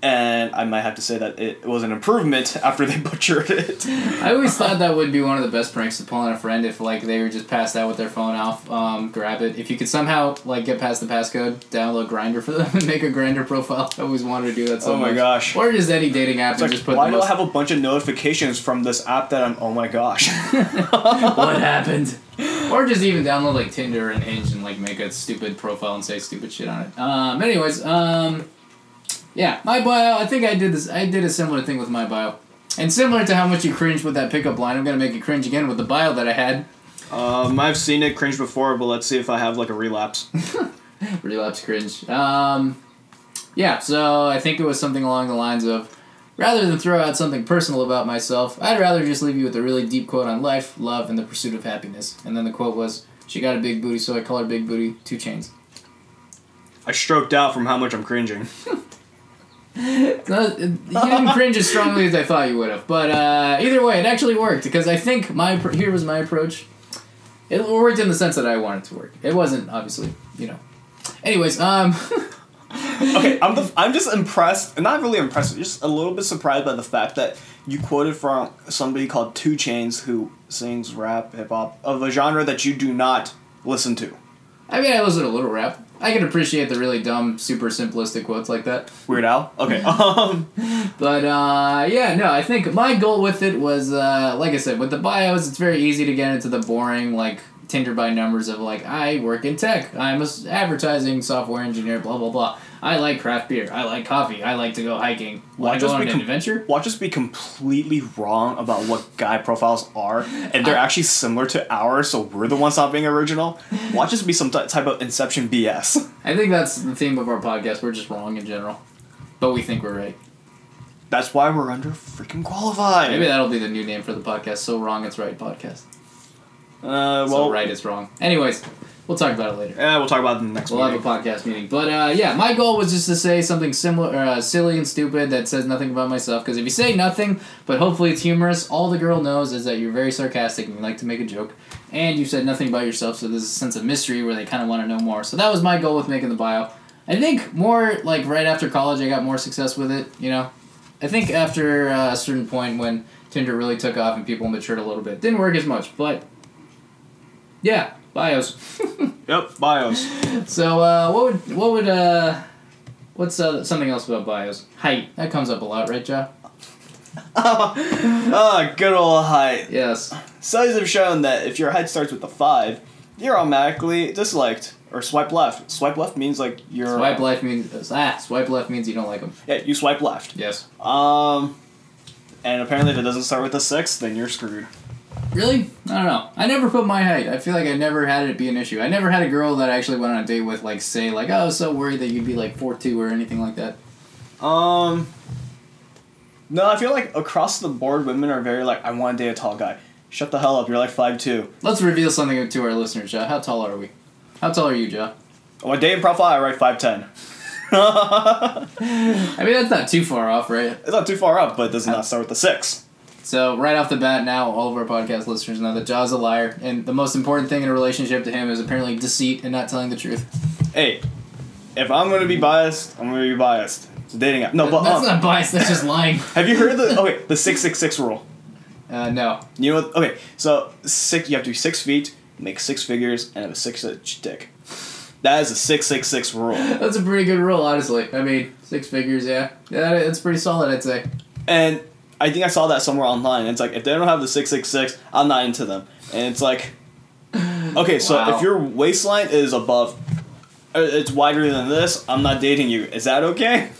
And I might have to say that it was an improvement after they butchered it. I always thought that would be one of the best pranks, to pull on a friend if, like, they were just passed out with their phone off, grab it. If you could somehow, like, get past the passcode, download Grindr for them and make a Grindr profile. I always wanted to do that so much. Oh, my gosh. Or just any dating app, and like, just put why do I have a bunch of notifications from this app that I'm... Oh, my gosh. What happened? Or just even download, like, Tinder and Hinge and, like, make a stupid profile and say stupid shit on it. Anyways... Yeah, my bio, I think I did this. I did a similar thing with my bio. And similar to how much you cringed with that pickup line, I'm going to make you cringe again with the bio that I had. I've seen it cringe before, but let's see if I have, like, a relapse. Relapse cringe. Yeah, so I think it was something along the lines of, rather than throw out something personal about myself, I'd rather just leave you with a really deep quote on life, love, and the pursuit of happiness. And then the quote was, she got a big booty, so I call her Big Booty, 2 Chainz. I stroked out from how much I'm cringing. You didn't cringe as strongly as I thought you would have, but either way, it actually worked, because I think here was my approach. It worked in the sense that I wanted to work. It wasn't, obviously, you know. Anyways, okay, I'm just impressed, not really impressed, just a little bit surprised by the fact that you quoted from somebody called 2 Chainz, who sings rap, hip hop, of a genre that you do not listen to. I mean, I listen to a little rap. I can appreciate the really dumb, super simplistic quotes like that. Weird Al? Okay. But, yeah, no, I think my goal with it was, like I said, with the bios, it's very easy to get into the boring, like, Tinder by numbers of, like, I work in tech. I'm an advertising software engineer, blah, blah, blah. I like craft beer. I like coffee. I like to go hiking. Want to go on an adventure? Watch us be completely wrong about what guy profiles are, and they're actually similar to ours, so we're the ones not being original. Watch us be some type of Inception BS. I think that's the theme of our podcast. We're just wrong in general, but we think we're right. That's why we're under freaking qualified. Maybe that'll be the new name for the podcast, So Wrong It's Right podcast. So right it's wrong. Anyways... We'll talk about it later. Yeah, we'll talk about it in the next meeting. We'll have a podcast meeting. But, yeah, my goal was just to say something similar, silly and stupid that says nothing about myself. Because if you say nothing, but hopefully it's humorous, all the girl knows is that you're very sarcastic and you like to make a joke. And you said nothing about yourself, so there's a sense of mystery where they kind of want to know more. So that was my goal with making the bio. I think more, like, right after college, I got more success with it, you know. I think after a certain point when Tinder really took off and people matured a little bit. Didn't work as much, but, yeah. Bios. Yep, bios. So, what's something else about bios? Height. That comes up a lot, right, Ja? Good old height. Yes. Studies have shown that if your height starts with a 5, you're automatically disliked or swipe left. Swipe left means like you're. Swipe left means you don't like them. Yeah, you swipe left. Yes. And apparently, if it doesn't start with a 6, then you're screwed. Really? I don't know. I never put my height. I feel like I never had it be an issue. I never had a girl that I actually went on a date with, like, say, like, oh, I was so worried that you'd be, like, 4'2" or anything like that. No, I feel like across the board, women are very, like, I want to date a tall guy. Shut the hell up. You're, like, 5'2". Let's reveal something to our listeners, Ja. How tall are we? How tall are you, Ja? On my dating profile, I write 5'10". I mean, that's not too far off, right? It's not too far off, but it does not start with a 6. So right off the bat now, all of our podcast listeners know that Ja's a liar, and the most important thing in a relationship to him is apparently deceit and not telling the truth. Hey, if I'm going to be biased, I'm going to be biased. It's a dating app. No, but that's not biased, that's just lying. Have you heard the 666 rule? No. You know what? Okay, so you have to be 6 feet, make 6 figures, and have a 6-inch dick. That is a 666 rule. That's a pretty good rule, honestly. I mean, 6 figures, yeah. Yeah, it's pretty solid, I'd say. And I think I saw that somewhere online. It's like, if they don't have the 666, I'm not into them. And it's like, okay, so if your waistline is above, it's wider than this, I'm not dating you. Is that okay?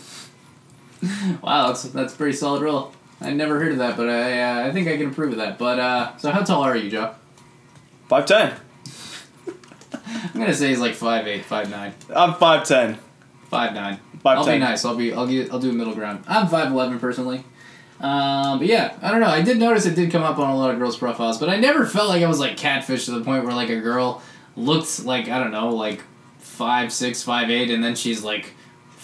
Wow, that's a pretty solid rule. I never heard of that, but I think I can approve of that. But so how tall are you, Joe? 5'10". I'm gonna say he's like 5'8", 5'9". I'm 5'10". 5'9". I'll be nice. I'll do a middle ground. I'm 5'11" personally. But yeah, I don't know. I did notice it did come up on a lot of girls' profiles, but I never felt like I was like catfished to the point where like a girl looked like, I don't know, like 5'6", 5'8", and then she's like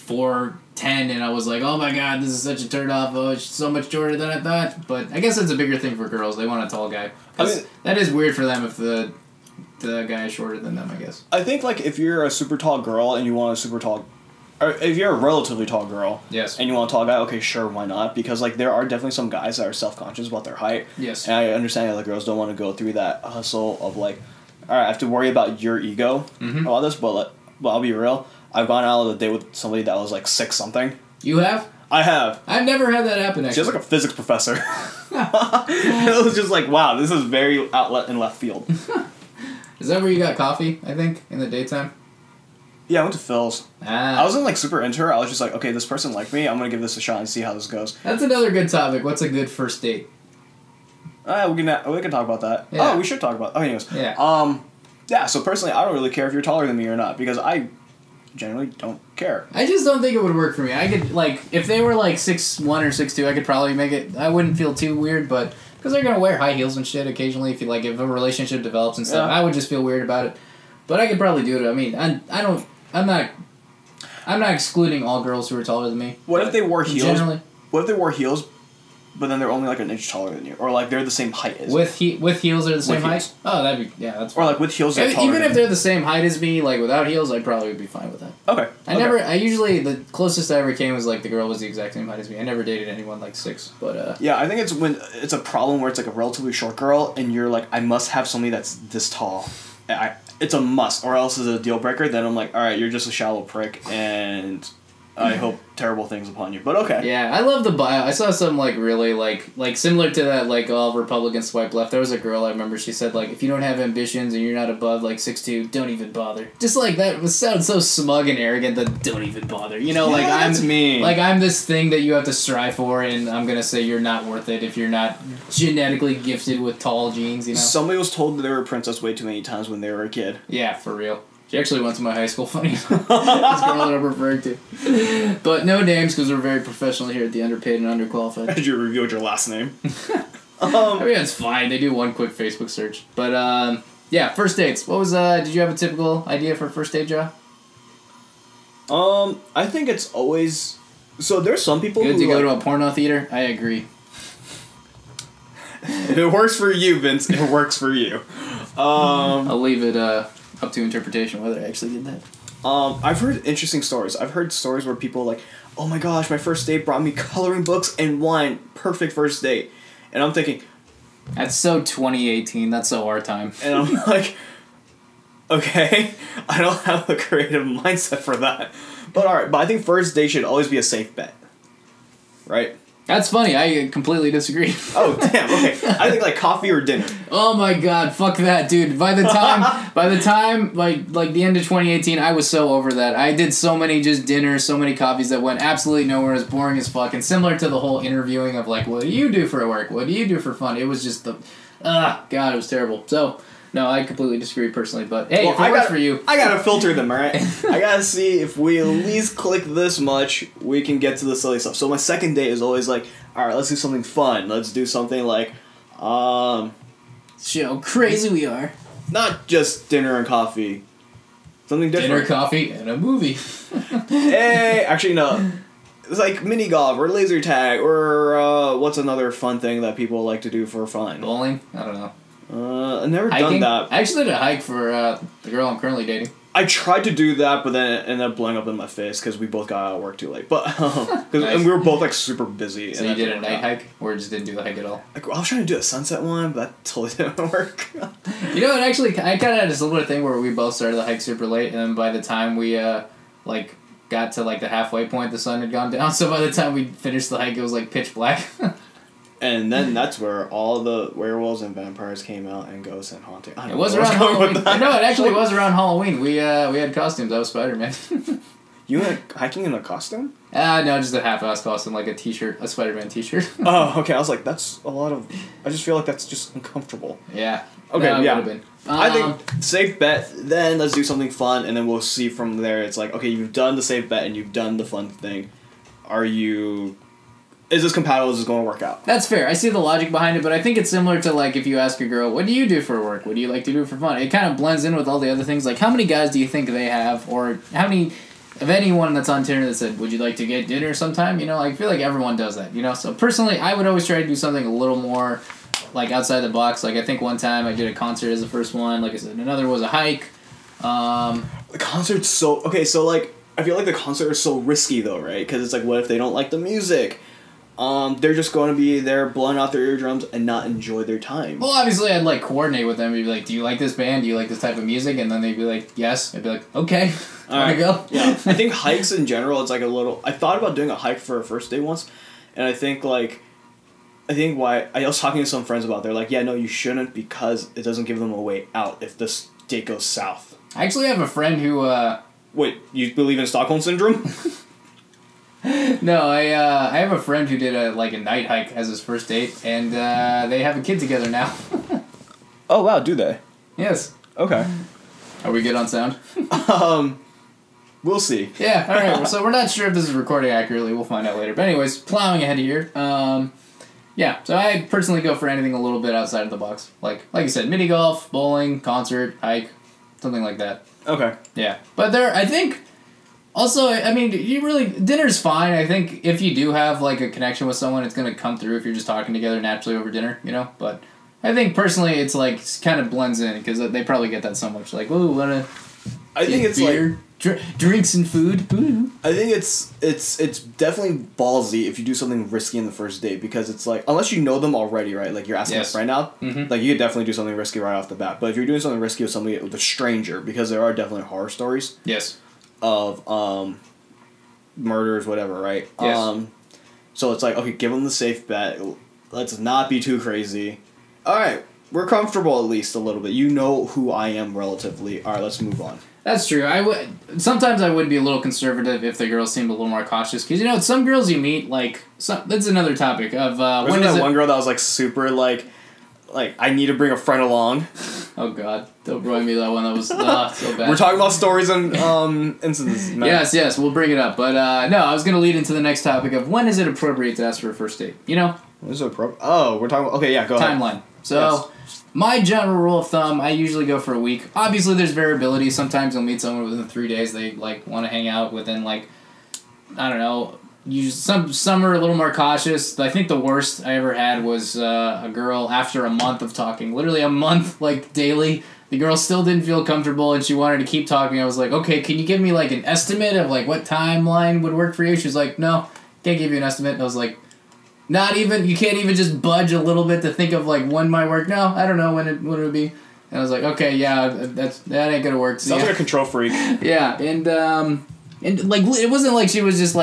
4'10", and I was like, oh my god, this is such a turnoff. Oh, she's so much shorter than I thought. But I guess that's a bigger thing for girls. They want a tall guy. That is weird for them if the guy is shorter than them, I guess. I think like if you're a super tall girl and you want a super tall, or if you're a relatively tall girl, yes, and you want a tall guy, okay, sure, why not? Because like there are definitely some guys that are self-conscious about their height. Yes, and I understand that the girls don't want to go through that hustle of like, all right, I have to worry about your ego about this. But I'll be real, I've gone out on a date with somebody that was like 6-something. You have? I have. I've never had that happen, actually. She was like a physics professor. It was just like, wow, this is very outlet and left field. Is that where you got coffee, I think, in the daytime? Yeah, I went to Phil's. I wasn't, like, super into her. I was just like, okay, this person liked me. I'm going to give this a shot and see how this goes. That's another good topic. What's a good first date? We can talk about that. Yeah. Oh, we should talk about that. Oh, anyways. Yeah. Yeah, so personally, I don't really care if you're taller than me or not, because I generally don't care. I just don't think it would work for me. I could, like, if they were, like, 6'1 or 6'2, I could probably make it. I wouldn't feel too weird, but... Because they're going to wear high heels and shit occasionally if a relationship develops and stuff. Yeah. I would just feel weird about it. But I could probably do it. I mean, I'm not excluding all girls who are taller than me. What if they wore heels? Generally. What if they wore heels, but then they're only like an inch taller than you? Or like they're the same height as you? With heels they're the same height? Oh, that'd be... Yeah, that's fine. Or like with heels they're taller than you. Even if they're the same height as me, like without heels, I'd probably be fine with that. Okay. I usually... The closest I ever came was like the girl was the exact same height as me. I never dated anyone like 6, but... Yeah, I think it's when... It's a problem where it's like a relatively short girl and you're like, I must have somebody that's this tall. It's a must, or else it's a deal breaker. Then I'm like, alright, you're just a shallow prick and... I hope terrible things upon you, but okay. Yeah, I love the bio. I saw some, like, really, like similar to that, like, all Republicans swipe left. There was a girl, I remember, she said, like, if you don't have ambitions and you're not above, like, 6'2", don't even bother. Just, like, that sounds so smug and arrogant that don't even bother. You know, yeah, like, that's mean. Like, I'm this thing that you have to strive for, and I'm gonna say you're not worth it if you're not genetically gifted with tall genes, you know? Somebody was told that they were a princess way too many times when they were a kid. Yeah, for real. She actually went to my high school, funny. This girl that I'm referring to. But no names, because we're very professional here at the Underpaid and Underqualified. Did you reveal your last name? I mean, it's fine. They do one quick Facebook search. But, yeah, first dates. What was, did you have a typical idea for a first date, Ja? I think it's always... So there's some people who... Good to go to a porno theater? I agree. If it works for you, Vince, it works for you. I'll leave it, up to interpretation whether I actually did that. I've heard interesting stories. I've heard stories where people are like, oh my gosh, my first date brought me coloring books and wine. Perfect first date. And I'm thinking... That's so 2018. That's so our time. And I'm like, okay, I don't have a creative mindset for that. But alright, but I think first date should always be a safe bet. Right? That's funny. I completely disagree. Oh, damn. Okay. I think, like, coffee or dinner. Oh, my God. Fuck that, dude. By the time, like the end of 2018, I was so over that. I did so many just dinners, so many coffees that went absolutely nowhere. It was boring as fuck. And similar to the whole interviewing of, like, what do you do for work? What do you do for fun? It was just the... God, it was terrible. So... No, I completely disagree personally, but hey, well, if it works for you... I gotta filter them, alright? I gotta see if we at least click this much, we can get to the silly stuff. So my second date is always like, alright, let's do something fun. Let's do something like, show crazy we are. Not just dinner and coffee. Something different. Dinner, coffee, and a movie. Hey! Actually, no. like mini golf or laser tag or what's another fun thing that people like to do for fun? Bowling? I don't know. I've never hiking? Done that. I actually did a hike for the girl I'm currently dating. I tried to do that, but then it ended up blowing up in my face because we both got out of work too late. But nice. And we were both like super busy. So and you did a night hike, or just didn't do the hike at all? I was trying to do a sunset one, but that totally didn't work. You know, and actually, I kind of had this little bit of thing where we both started the hike super late, and then by the time we got to the halfway point, the sun had gone down. So by the time we finished the hike, it was pitch black. And then that's where all the werewolves and vampires came out, and ghosts and haunting. It was around Halloween. No, it actually was around Halloween. We had costumes. I was Spider-Man. You went hiking in a costume? No, just a half-ass costume, like a t-shirt, a Spider-Man t-shirt. Oh, okay. I was like, that's a lot of... I just feel like that's just uncomfortable. Yeah. Okay, no, yeah. Been. I think safe bet, then let's do something fun, and then we'll see from there. It's like, okay, you've done the safe bet, and you've done the fun thing. Are you... Is this compatible? Is this going to work out? That's fair. I see the logic behind it, but I think it's similar to, if you ask a girl, what do you do for work? What do you like to do for fun? It kind of blends in with all the other things. Like, how many guys do you think they have? Or how many of anyone that's on Tinder that said, would you like to get dinner sometime? You know, I feel like everyone does that, you know? So, personally, I would always try to do something a little more, outside the box. I think one time I did a concert as the first one. Like I said, another was a hike. The concert's so... Okay, so, I feel like the concert is so risky, though, right? Because it's what if they don't like the music? They're just going to be there blowing out their eardrums and not enjoy their time. Well, obviously, I'd, coordinate with them. I'd be like, do you like this band? Do you like this type of music? And then they'd be like, yes. I'd be like, okay. All right. Go. Yeah. I think hikes in general, it's, I thought about doing a hike for a first date once, and I think, I was talking to some friends about it. They're like, yeah, no, you shouldn't because it doesn't give them a way out if this date goes south. I actually have a friend who, Wait, you believe in Stockholm Syndrome? No, I have a friend who did a night hike as his first date, and they have a kid together now. Oh, wow, do they? Yes. Okay. Are we good on sound? We'll see. Yeah, all right, so we're not sure if this is recording accurately. We'll find out later. But anyways, plowing ahead here. Yeah, so I personally go for anything a little bit outside of the box. Like I said, mini golf, bowling, concert, hike, something like that. Okay. Yeah, but I think... Also, I mean, dinner's fine. I think if you do have, a connection with someone, it's going to come through if you're just talking together naturally over dinner, you know? But I think, personally, it's, it kind of blends in because they probably get that so much. Ooh, what a... I think it's, beer, drinks and food. Ooh. I think it's definitely ballsy if you do something risky in the first date because it's, unless you know them already, right? You're asking yes. Us right now. Mm-hmm. You could definitely do something risky right off the bat. But if you're doing something risky with somebody, with a stranger, because there are definitely horror stories. Yes. Of murders, whatever, right? Yes. So it's okay, give them the safe bet. Let's not be too crazy. All right, we're comfortable at least a little bit. You know who I am relatively. All right, let's move on. That's true. Sometimes I would be a little conservative if the girls seemed a little more cautious because some girls you meet that's another topic of when is that one girl that was super I need to bring a friend along. Oh, God. Don't bring me that one. That was so bad. We're talking about stories and instances. No. Yes. We'll bring it up. But, no, I was going to lead into the next topic of when is it appropriate to ask for a first date? You know? What is it appropriate? Oh, we're talking about... Okay, yeah, go ahead. Timeline. So, yes. My general rule of thumb, I usually go for a week. Obviously, there's variability. Sometimes you'll meet someone within 3 days. They, want to hang out within, I don't know... Some are a little more cautious. I think the worst I ever had was a girl after a month of talking. Literally a month, daily. The girl still didn't feel comfortable, and she wanted to keep talking. I was like, okay, can you give me, an estimate of, what timeline would work for you? She was like, no, can't give you an estimate. And I was like, not even, you can't even just budge a little bit to think of, when might work? No, I don't know when it would be. And I was like, okay, yeah, that ain't gonna work. Sounds like a control freak. Yeah, and it wasn't like she was just,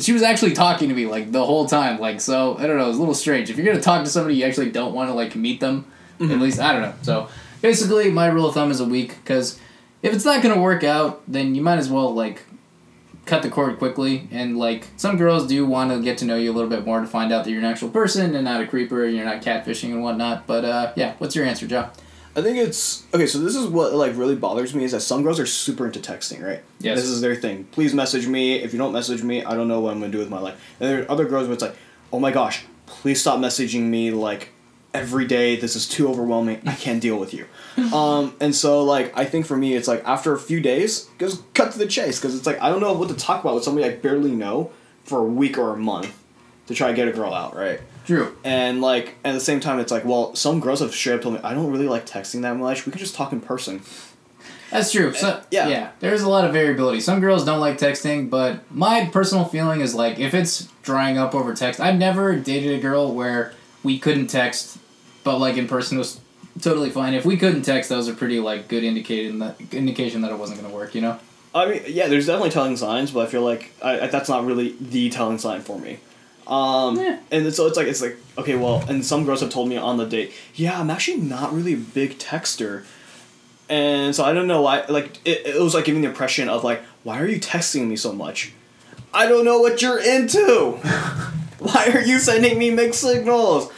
she was actually talking to me, the whole time. So, I don't know, it was a little strange. If you're going to talk to somebody, you actually don't want to, meet them. Mm-hmm. At least, I don't know. So, basically, my rule of thumb is a week, because if it's not going to work out, then you might as well, cut the cord quickly. And, some girls do want to get to know you a little bit more to find out that you're an actual person and not a creeper and you're not catfishing and whatnot. But, yeah, what's your answer, Joe? I think it's... Okay, so this is what, really bothers me is that some girls are super into texting, right? Yes. This is their thing. Please message me. If you don't message me, I don't know what I'm going to do with my life. And there are other girls where it's oh my gosh, please stop messaging me, every day. This is too overwhelming. I can't deal with you. And so, I think for me, it's after a few days, just cut to the chase. Because it's I don't know what to talk about with somebody I barely know. for a week or a month to try to get a girl out, right? True. And, like, at the same time, it's like, well, some girls have straight up told me, I don't really like texting that much. We could just talk in person. That's true. So, yeah. There's a lot of variability. Some girls don't like texting, but my personal feeling is, like, if it's drying up over text, I've never dated a girl where we couldn't text, but, like, in person was totally fine. If we couldn't text, that was a pretty, like, good indication that it wasn't going to work, you know? I mean, yeah, there's definitely telling signs, but I feel like that's not really the telling sign for me. And so it's like, okay, well, and some girls have told me on the date, yeah, I'm actually not really a big texter. And so I don't know why, like, it was, like, giving the impression of, like, why are you texting me so much? I don't know what you're into! Why are you sending me mixed signals?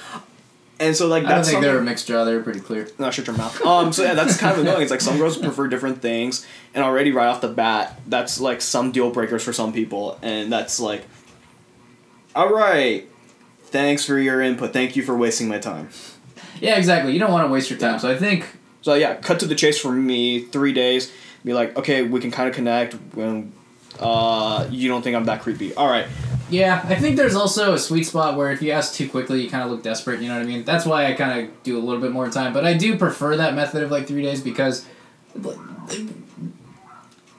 And so, like, that's I don't think they were mixed, Joe. They were pretty clear. No, shut your mouth. So, yeah, that's kind of annoying. It's, like, some girls prefer different things, and already right off the bat, that's, like, some deal breakers for some people, and that's, like, all right, thanks for your input. Thank you for wasting my time. Yeah, exactly. You don't want to waste your time, so I think... So, yeah, cut to the chase for me, 3 days. Be like, okay, we can kind of connect when you don't think I'm that creepy. All right. Yeah, I think there's also a sweet spot where if you ask too quickly, you kind of look desperate, you know what I mean? That's why I kind of do a little bit more time. But I do prefer that method of, like, 3 days because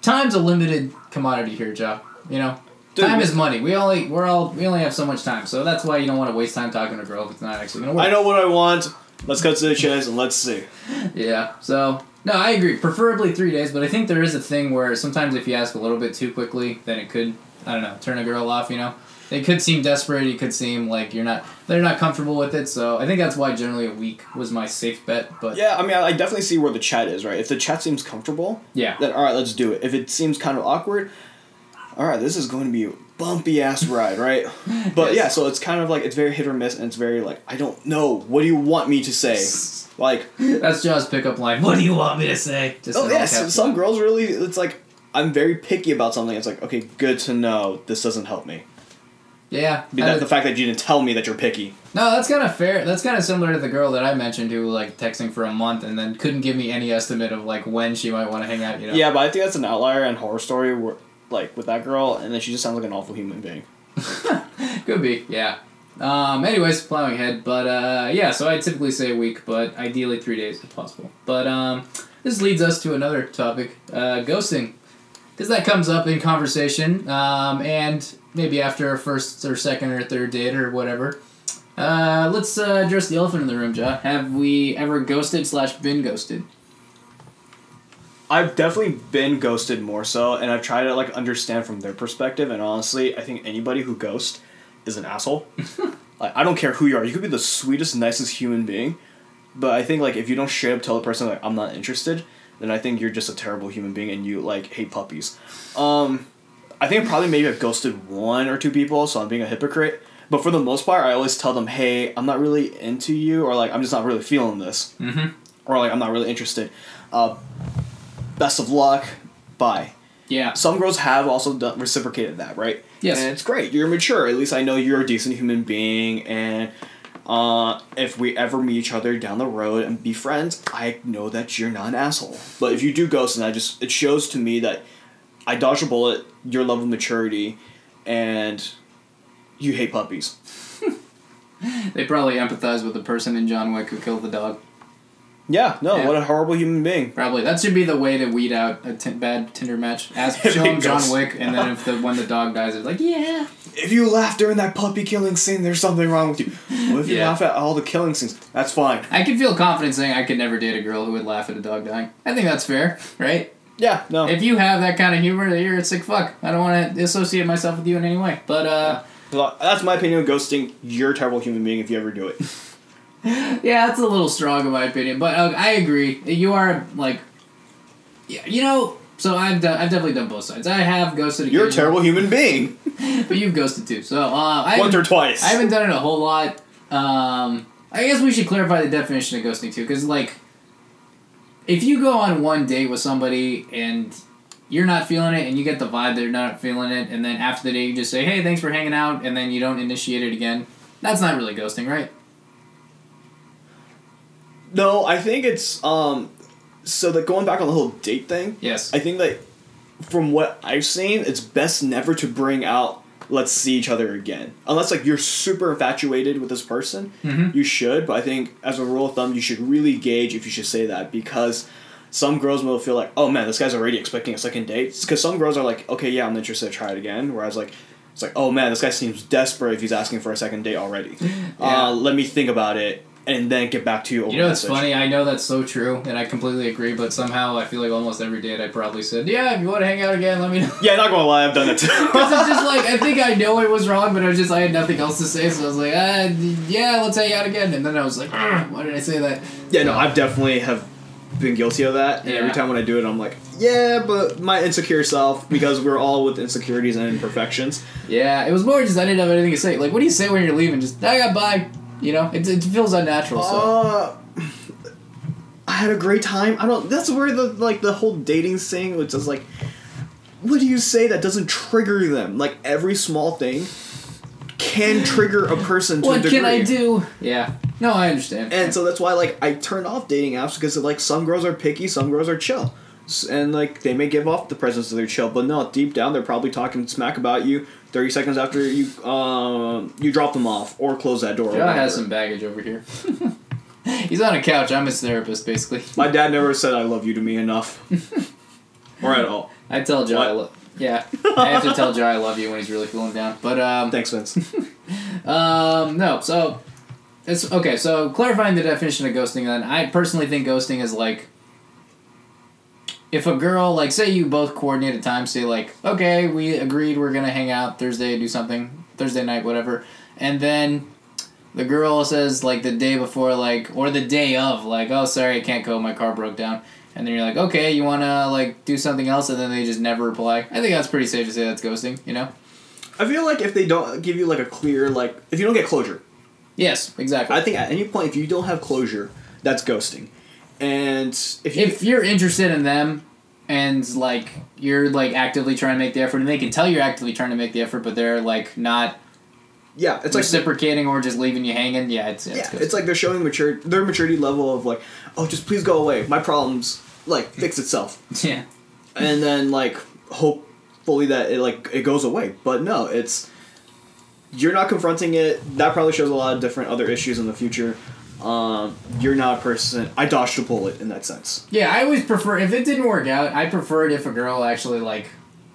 time's a limited commodity here, Joe, you know? Dude, time is money. We only have so much time. So that's why you don't want to waste time talking to a girl if it's not actually going to work. I know what I want. Let's cut to the chase and let's see. Yeah. So, no, I agree. Preferably 3 days, but I think there is a thing where sometimes if you ask a little bit too quickly, then it could, I don't know, turn a girl off, you know? It could seem desperate. It could seem like they're not comfortable with it. So I think that's why generally a week was my safe bet. But yeah, I mean, I definitely see where the chat is, right? If the chat seems comfortable, yeah, then all right, let's do it. If it seems kind of awkward, all right, this is going to be a bumpy-ass ride, right? But, yes. Yeah, so it's kind of like it's very hit or miss, and it's very like, I don't know. What do you want me to say? Like, that's John's pickup line. What do you want me to say? Just oh, yes. Yeah, some girls really, it's like, I'm very picky about something. It's like, okay, good to know. This doesn't help me. Yeah. The fact that you didn't tell me that you're picky. No, that's kind of fair. That's kind of similar to the girl that I mentioned who, like, texting for a month and then couldn't give me any estimate of, like, when she might want to hang out, you know? Yeah, but I think that's an outlier and horror story where... like, with that girl, and then she just sounds like an awful human being. Could be, yeah. Anyways, plowing ahead, but, yeah, so I typically say a week, but ideally 3 days if possible. But, this leads us to another topic, ghosting. Because that comes up in conversation, and maybe after a first or second or third date or whatever. Let's address the elephant in the room, Ja. Have we ever ghosted/been ghosted? I've definitely been ghosted more so, and I've tried to, like, understand from their perspective, and honestly, I think anybody who ghosts is an asshole. Like, I don't care who you are. You could be the sweetest, nicest human being, but I think, like, if you don't straight up tell the person, like, I'm not interested, then I think you're just a terrible human being and you, like, hate puppies. I think I've ghosted one or two people, so I'm being a hypocrite, but for the most part, I always tell them, hey, I'm not really into you, or, like, I'm just not really feeling this. Mm-hmm. Or, like, I'm not really interested. Best of luck, bye. Yeah. Some girls have also reciprocated that, right? Yes. And it's great. You're mature. At least I know you're a decent human being, and if we ever meet each other down the road and be friends, I know that you're not an asshole. But if you do ghost, and it shows to me that I dodged a bullet, your level of maturity, and you hate puppies. They probably empathize with the person in John Wick who killed the dog. Yeah, no, yeah. What a horrible human being. Probably. That should be the way to weed out a bad Tinder match. Ask John Wick, and then when the dog dies, it's like, yeah. If you laugh during that puppy killing scene, there's something wrong with you. Well, if you laugh at all the killing scenes, that's fine. I can feel confident saying I could never date a girl who would laugh at a dog dying. I think that's fair, right? Yeah, no. If you have that kind of humor, you're a sick fuck. I don't want to associate myself with you in any way. But, well, that's my opinion of ghosting. You're a terrible human being if you ever do it. Yeah, that's a little strong in my opinion, but I agree. You are, like, yeah, you know, so I've definitely done both sides. I have ghosted. You're a terrible human being. But you've ghosted too, so... once or twice. I haven't done it a whole lot. I guess we should clarify the definition of ghosting too, because, like, if you go on one date with somebody and you're not feeling it and you get the vibe they're not feeling it, and then after the date you just say, hey, thanks for hanging out, and then you don't initiate it again, that's not really ghosting, right? No, I think it's, so that going back on the whole date thing. Yes. I think that from what I've seen, it's best never to bring out let's see each other again. Unless, like, you're super infatuated with this person, mm-hmm. you should. But I think, as a rule of thumb, you should really gauge if you should say that, because some girls will feel like, oh, man, this guy's already expecting a second date. Because some girls are like, okay, yeah, I'm interested, try it again. Whereas, like, it's like, oh, man, this guy seems desperate if he's asking for a second date already. Yeah. Let me think about it and then get back to you. You know, it's funny. I know that's so true, and I completely agree, but somehow I feel like almost every date I probably said, yeah, if you want to hang out again, let me know. Yeah, not going to lie, I've done it too. Because it's just like, I think I know it was wrong, but I had nothing else to say, so I was like, yeah, let's hang out again. And then I was like, why did I say that? Yeah, no, I definitely have been guilty of that, and every time when I do it, I'm like, yeah, but my insecure self, because we're all with insecurities and imperfections. Yeah, it was more just I didn't have anything to say. Like, what do you say when you're leaving? Just, I got by. You know, it feels unnatural. I had a great time. I don't. That's where the whole dating thing, which is like, what do you say that doesn't trigger them? Like, every small thing can trigger a person to a degree. What can I do? Yeah. No, I understand. And so that's why, like, I turned off dating apps, because, like, some girls are picky, some girls are chill, and, like, they may give off the presence of their chill, but no, deep down they're probably talking smack about you 30 seconds after you you drop them off or close that door. John has some baggage over here. He's on a couch. I'm his therapist, basically. My dad never said I love you to me enough. Or at all. I tell John I love... Yeah. I have to tell John I love you when he's really feeling down. But, thanks, Vince. No, so... It's, okay, so clarifying the definition of ghosting, then. I personally think ghosting is, like... If a girl, like, say you both coordinate a time, say, like, okay, we agreed we're going to hang out Thursday, do something, Thursday night, whatever, and then the girl says, like, the day before, like, or the day of, like, oh, sorry, I can't go, my car broke down, and then you're like, okay, you want to, like, do something else, and then they just never reply. I think that's pretty safe to say that's ghosting, you know? I feel like if they don't give you, like, a clear, like, if you don't get closure. Yes, exactly. I think at any point, if you don't have closure, that's ghosting. And if you're interested in them and, like, you're, like, actively trying to make the effort, and they can tell you're actively trying to make the effort, but they're, like, not it's reciprocating, like, or just leaving you hanging, it's like they're showing their maturity level of, like, oh, just please go away. My problem's, like, fix itself. Yeah. And then, like, hopefully that it, like, it goes away. But no, it's, you're not confronting it. That probably shows a lot of different other issues in the future. You're not a person... I dodged a bullet in that sense. Yeah, I always prefer... If it didn't work out, I preferred if a girl actually, like,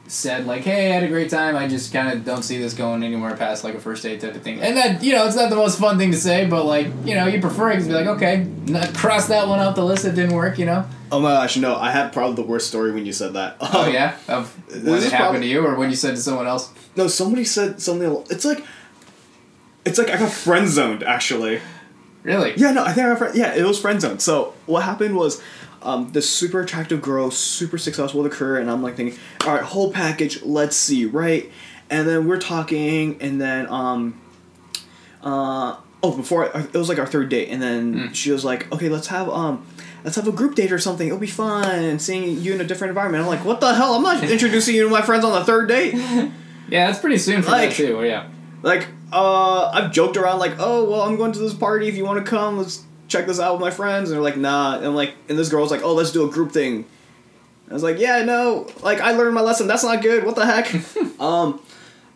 said, like, hey, I had a great time, I just kind of don't see this going anywhere past, like, a first date type of thing. And that, you know, it's not the most fun thing to say, but, like, you know, you prefer it to be like, okay, cross that one off the list, it didn't work, you know? Oh, my gosh, no. I had probably the worst story when you said that. Oh, yeah? Of when it happened to you or when you said to someone else? No, somebody said something... It's like I got friend-zoned, actually. Really? Yeah, no, I think I remember, yeah, it was friend zone. So what happened was, this super attractive girl, super successful with a career, and I'm like thinking, all right, whole package, let's see, right? And then we're talking, and then it was like our third date, and then she was like, okay, let's have a group date or something. It'll be fun, and seeing you in a different environment. I'm like, what the hell? I'm not introducing you to my friends on the third date. Yeah, that's pretty soon for that too. Yeah, like. I've joked around, like, oh, well, I'm going to this party. If you want to come, let's check this out with my friends. And they're like, nah. And, like, and this girl's like, oh, let's do a group thing. I was like, yeah, no. Like, I learned my lesson. That's not good. What the heck?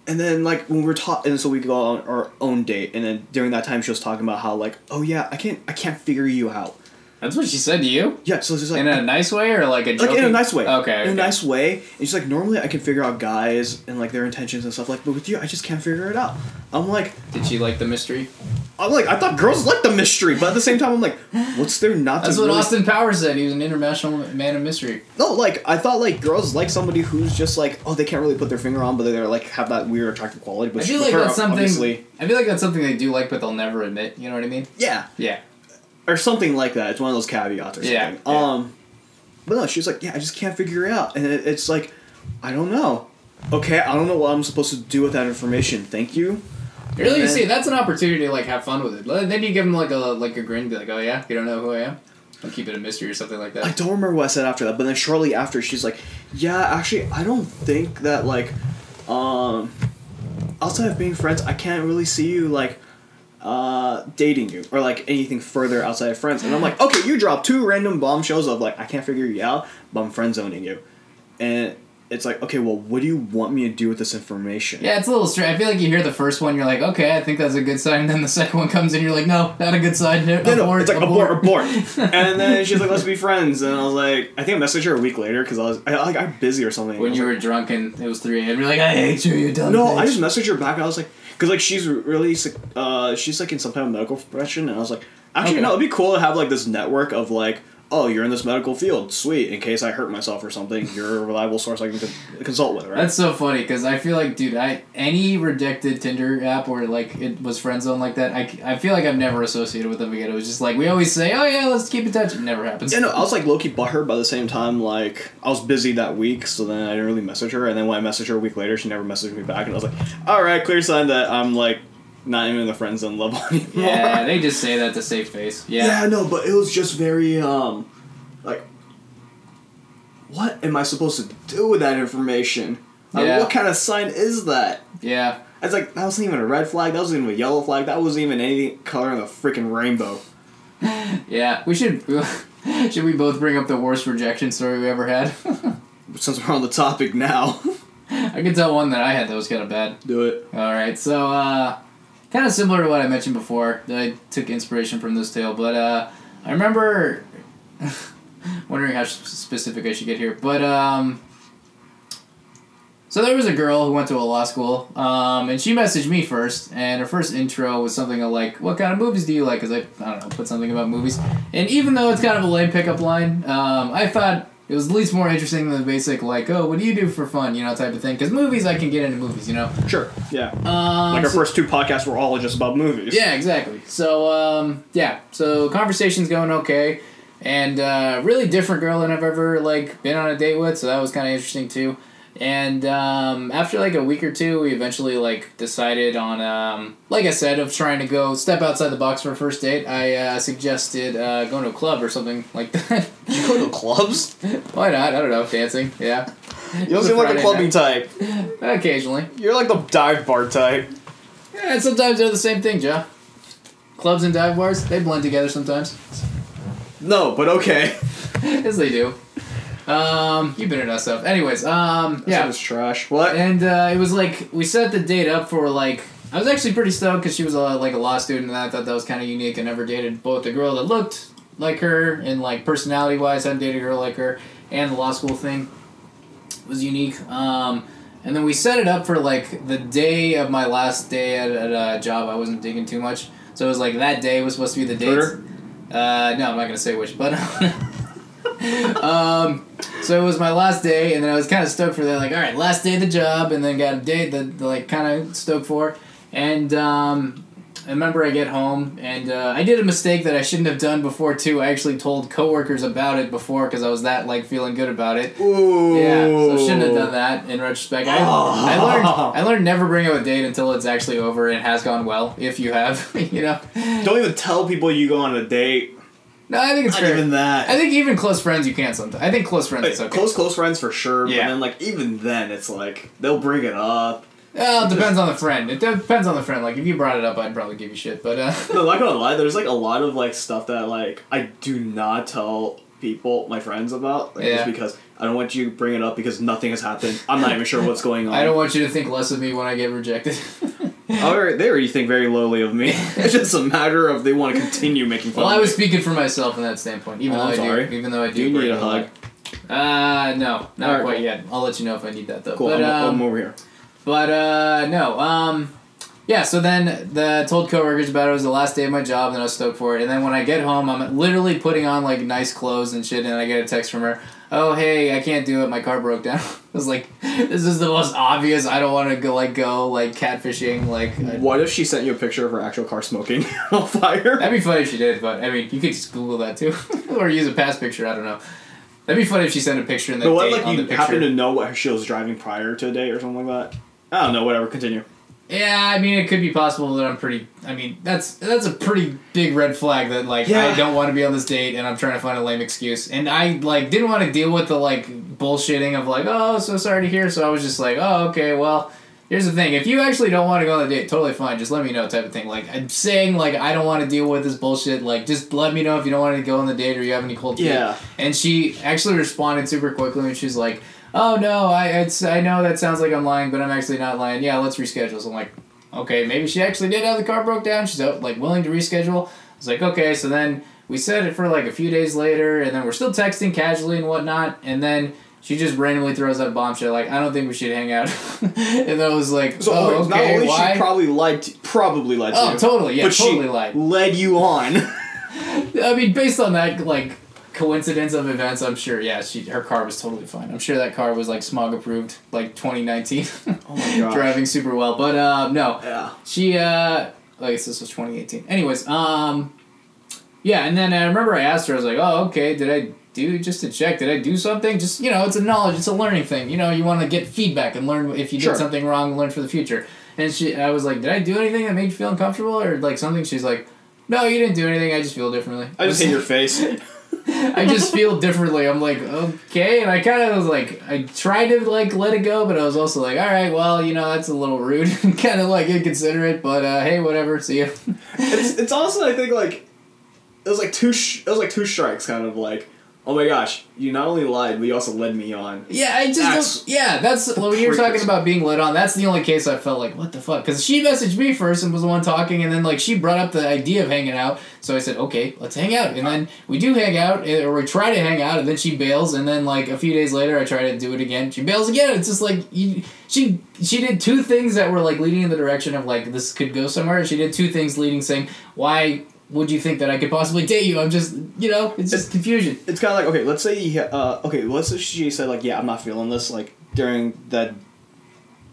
And then, like, when we're talking, and so we go on our own date. And then during that time, she was talking about how, like, oh, yeah, I can't figure you out. That's what she said to you? Yeah, so she's like... In a nice way or like a joke? Like in a nice way. Okay. In a nice way. And she's like, normally I can figure out guys and like their intentions and stuff, like, but with you, I just can't figure it out. I'm like... Did she like the mystery? I'm like, I thought girls liked the mystery, but at the same time, I'm like, what's there not to... That's what really... Austin Powers said. He was an international man of mystery. No, like, I thought like girls like somebody who's just like, oh, they can't really put their finger on, but they're like, have that weird attractive quality. But I feel like that's something... Obviously... I feel like that's something they do like, but they'll never admit. You know what I mean? Yeah. Yeah. Or something like that. It's one of those caveats or something. Yeah, yeah. But no, she was like, yeah, I just can't figure it out. And it's like, I don't know. Okay, I don't know what I'm supposed to do with that information. Thank you. Really? You see, that's an opportunity to, like, have fun with it. Then you give them, like a grin and be like, oh, yeah? You don't know who I am? I'll keep it a mystery or something like that. I don't remember what I said after that. But then shortly after, she's like, yeah, actually, I don't think that, like, outside of being friends, I can't really see you, like, dating you or like anything further outside of friends. And I'm like, okay, you dropped two random bombshells of like, I can't figure you out, but I'm friend zoning you. And it's like, okay, well, what do you want me to do with this information? Yeah, it's a little strange. I feel like you hear the first one, you're like, okay, I think that's a good sign. Then the second one comes in, you're like, no, not a good sign. No, it's like, abort. And then she's like, let's be friends. And I was like, I think I messaged her a week later because I'm busy or something. When you were drunk and it was 3 a.m., you're like, I hate you, you're done. No, I just messaged her back. And I was like, because like she's really sick, she's like in some type of medical profession. And I was like, actually, no, it'd be cool to have like this network of like, oh, you're in this medical field. Sweet. In case I hurt myself or something, you're a reliable source I can consult with, right? That's so funny because I feel like, dude, any rejected Tinder app or like it was friend zone like that, I feel like I've never associated with them again. It was just like, we always say, oh yeah, let's keep in touch. It never happens. Yeah, no, I was like low-key butthurt, but at the same time, like I was busy that week, so then I didn't really message her. And then when I messaged her a week later, she never messaged me back. And I was like, all right, clear sign that I'm like, not even the friend zone level anymore. Yeah, they just say that to save face. Yeah, no, but it was just very, like, what am I supposed to do with that information? Like, yeah. What kind of sign is that? Yeah. It's like, that wasn't even a red flag, that wasn't even a yellow flag, that wasn't even any color in the freaking rainbow. Yeah, we should we both bring up the worst rejection story we ever had? Since we're on the topic now. I can tell one that I had that was kind of bad. Do it. Alright, so, kind of similar to what I mentioned before. I took inspiration from this tale, but I remember wondering how specific I should get here. But so there was a girl who went to a law school, and she messaged me first, and her first intro was something like, "What kind of movies do you like?" Because I don't know, put something about movies, and even though it's kind of a lame pickup line, I thought it was at least more interesting than the basic, like, oh, what do you do for fun, you know, type of thing. Because movies, I can get into movies, you know? Sure, yeah. Our first two podcasts were all just about movies. Yeah, exactly. So, so conversation's going okay. And really different girl than I've ever, like, been on a date with, so that was kind of interesting, too. And after, like, a week or two, we eventually, like, decided on, like I said, of trying to go step outside the box for a first date. I suggested going to a club or something like that. You go to clubs? Why not? I don't know. Dancing, yeah. You don't seem like a clubbing type. Occasionally. You're like the dive bar type. Yeah, and sometimes they're the same thing, Ja. Clubs and dive bars, they blend together sometimes. No, but okay. Yes, they do. You've been at us stuff. Anyways, that was trash. What? And it was like we set the date up for like I was actually pretty stoked because she was a law student and I thought that was kind of unique. I never dated both a girl that looked like her and like personality wise, I hadn't dated a girl like her, and the law school thing was unique. And then we set it up for like the day of my last day at a job. I wasn't digging too much, so it was like that day was supposed to be the date. Twitter? No, I'm not gonna say which, but. So it was my last day, and then I was kind of stoked for that. Like, all right, last day of the job, and then got a date that like kind of stoked for. And I remember I get home, and I did a mistake that I shouldn't have done before too. I actually told coworkers about it before because I was that like feeling good about it. Ooh. Yeah, so shouldn't have done that. In retrospect, I learned never bring up a date until it's actually over and has gone well. If you have, you know, don't even tell people you go on a date. No, I think it's fair. Not even that. I think even close friends you can't sometimes. I think close friends is okay. Close friends for sure, yeah. But then, like, even then, it's like, they'll bring it up. Well, it depends on the friend. Like, if you brought it up, I'd probably give you shit, but, No, not gonna lie, there's, like, a lot of, like, stuff that, like, I do not tell people, my friends about. Like, yeah. Just because I don't want you to bring it up because nothing has happened. I'm not even sure what's going on. I don't want you to think less of me when I get rejected. They already think very lowly of me. It's just a matter of they want to continue making fun of me. Well, I was speaking for myself in that standpoint, even though I do. You need a hug. No, not quite yet. I'll let you know if I need that, though. Cool, but, I'm over here. But, no, yeah, so then I told coworkers about it. It was the last day of my job, and I was stoked for it. And then when I get home, I'm literally putting on, like, nice clothes and shit, and I get a text from her. Oh, hey, I can't do it. My car broke down. I was like, this is the most obvious. I don't want to go catfishing. Like, what if she sent you a picture of her actual car smoking on fire? That'd be funny if she did, but, I mean, you could just Google that, too. Or use a past picture. I don't know. That'd be funny if she sent a picture and then you happen to know what she was driving prior to a date or something like that? I don't know. Whatever. Continue. Yeah, I mean, it could be possible that that's a pretty big red flag that, like, yeah. I don't want to be on this date and I'm trying to find a lame excuse. And I, like, didn't want to deal with the, like, bullshitting of, like, oh, so sorry to hear. So I was just like, oh, okay, well, Here's the thing. If you actually don't want to go on the date, totally fine. Just let me know type of thing. Like, I'm saying, like, I don't want to deal with this bullshit. Like, just let me know if you don't want to go on the date or you have any cold feet. Yeah. And she actually responded super quickly when she's like, oh, no, I know that sounds like I'm lying, but I'm actually not lying. Yeah, let's reschedule. So I'm like, okay, maybe she actually did have the car broke down. She's, like, willing to reschedule. I was like, okay. So then we set it for, like, a few days later, and then we're still texting casually and whatnot, and then... she just randomly throws that bombshell, like, I don't think we should hang out. And I was like, so, oh, okay, not only why? She probably lied to you. Oh, totally, yeah, but totally lied. Led you on. I mean, based on that, like, coincidence of events, I'm sure, yeah, her car was totally fine. I'm sure that car was, like, smog-approved, like, 2019. Oh, my God. Driving super well. But, no. Yeah. She, I guess this was 2018. Anyways, yeah, and then I remember I asked her, I was like, oh, okay, did I do something? Just, you know, it's a knowledge, it's a learning thing. You know, you want to get feedback and learn if you did something wrong, learn for the future. And I was like, did I do anything that made you feel uncomfortable or like something? She's like, no, you didn't do anything. I just feel differently. I just hate your face. I just feel differently. I'm like, okay. And I kind of was like, I tried to like let it go, but I was also like, all right, well, you know, that's a little rude and kind of like inconsiderate, but hey, whatever. See ya. It's also, I think like, it was like two strikes kind of like, oh my gosh, you not only lied, but you also led me on. Yeah, I just that's when you were talking about being led on, that's the only case I felt like, what the fuck? Because she messaged me first and was the one talking, and then like she brought up the idea of hanging out, so I said, okay, let's hang out. And then we do hang out, or we try to hang out, and then she bails, and then like a few days later I try to do it again. She bails again. It's just like, she did two things that were like leading in the direction of like, this could go somewhere. She did two things leading, saying, why... would you think that I could possibly date you? I'm just, you know, it's just confusion. It's kind of like, okay, let's say she said, like, yeah, I'm not feeling this, like, during that,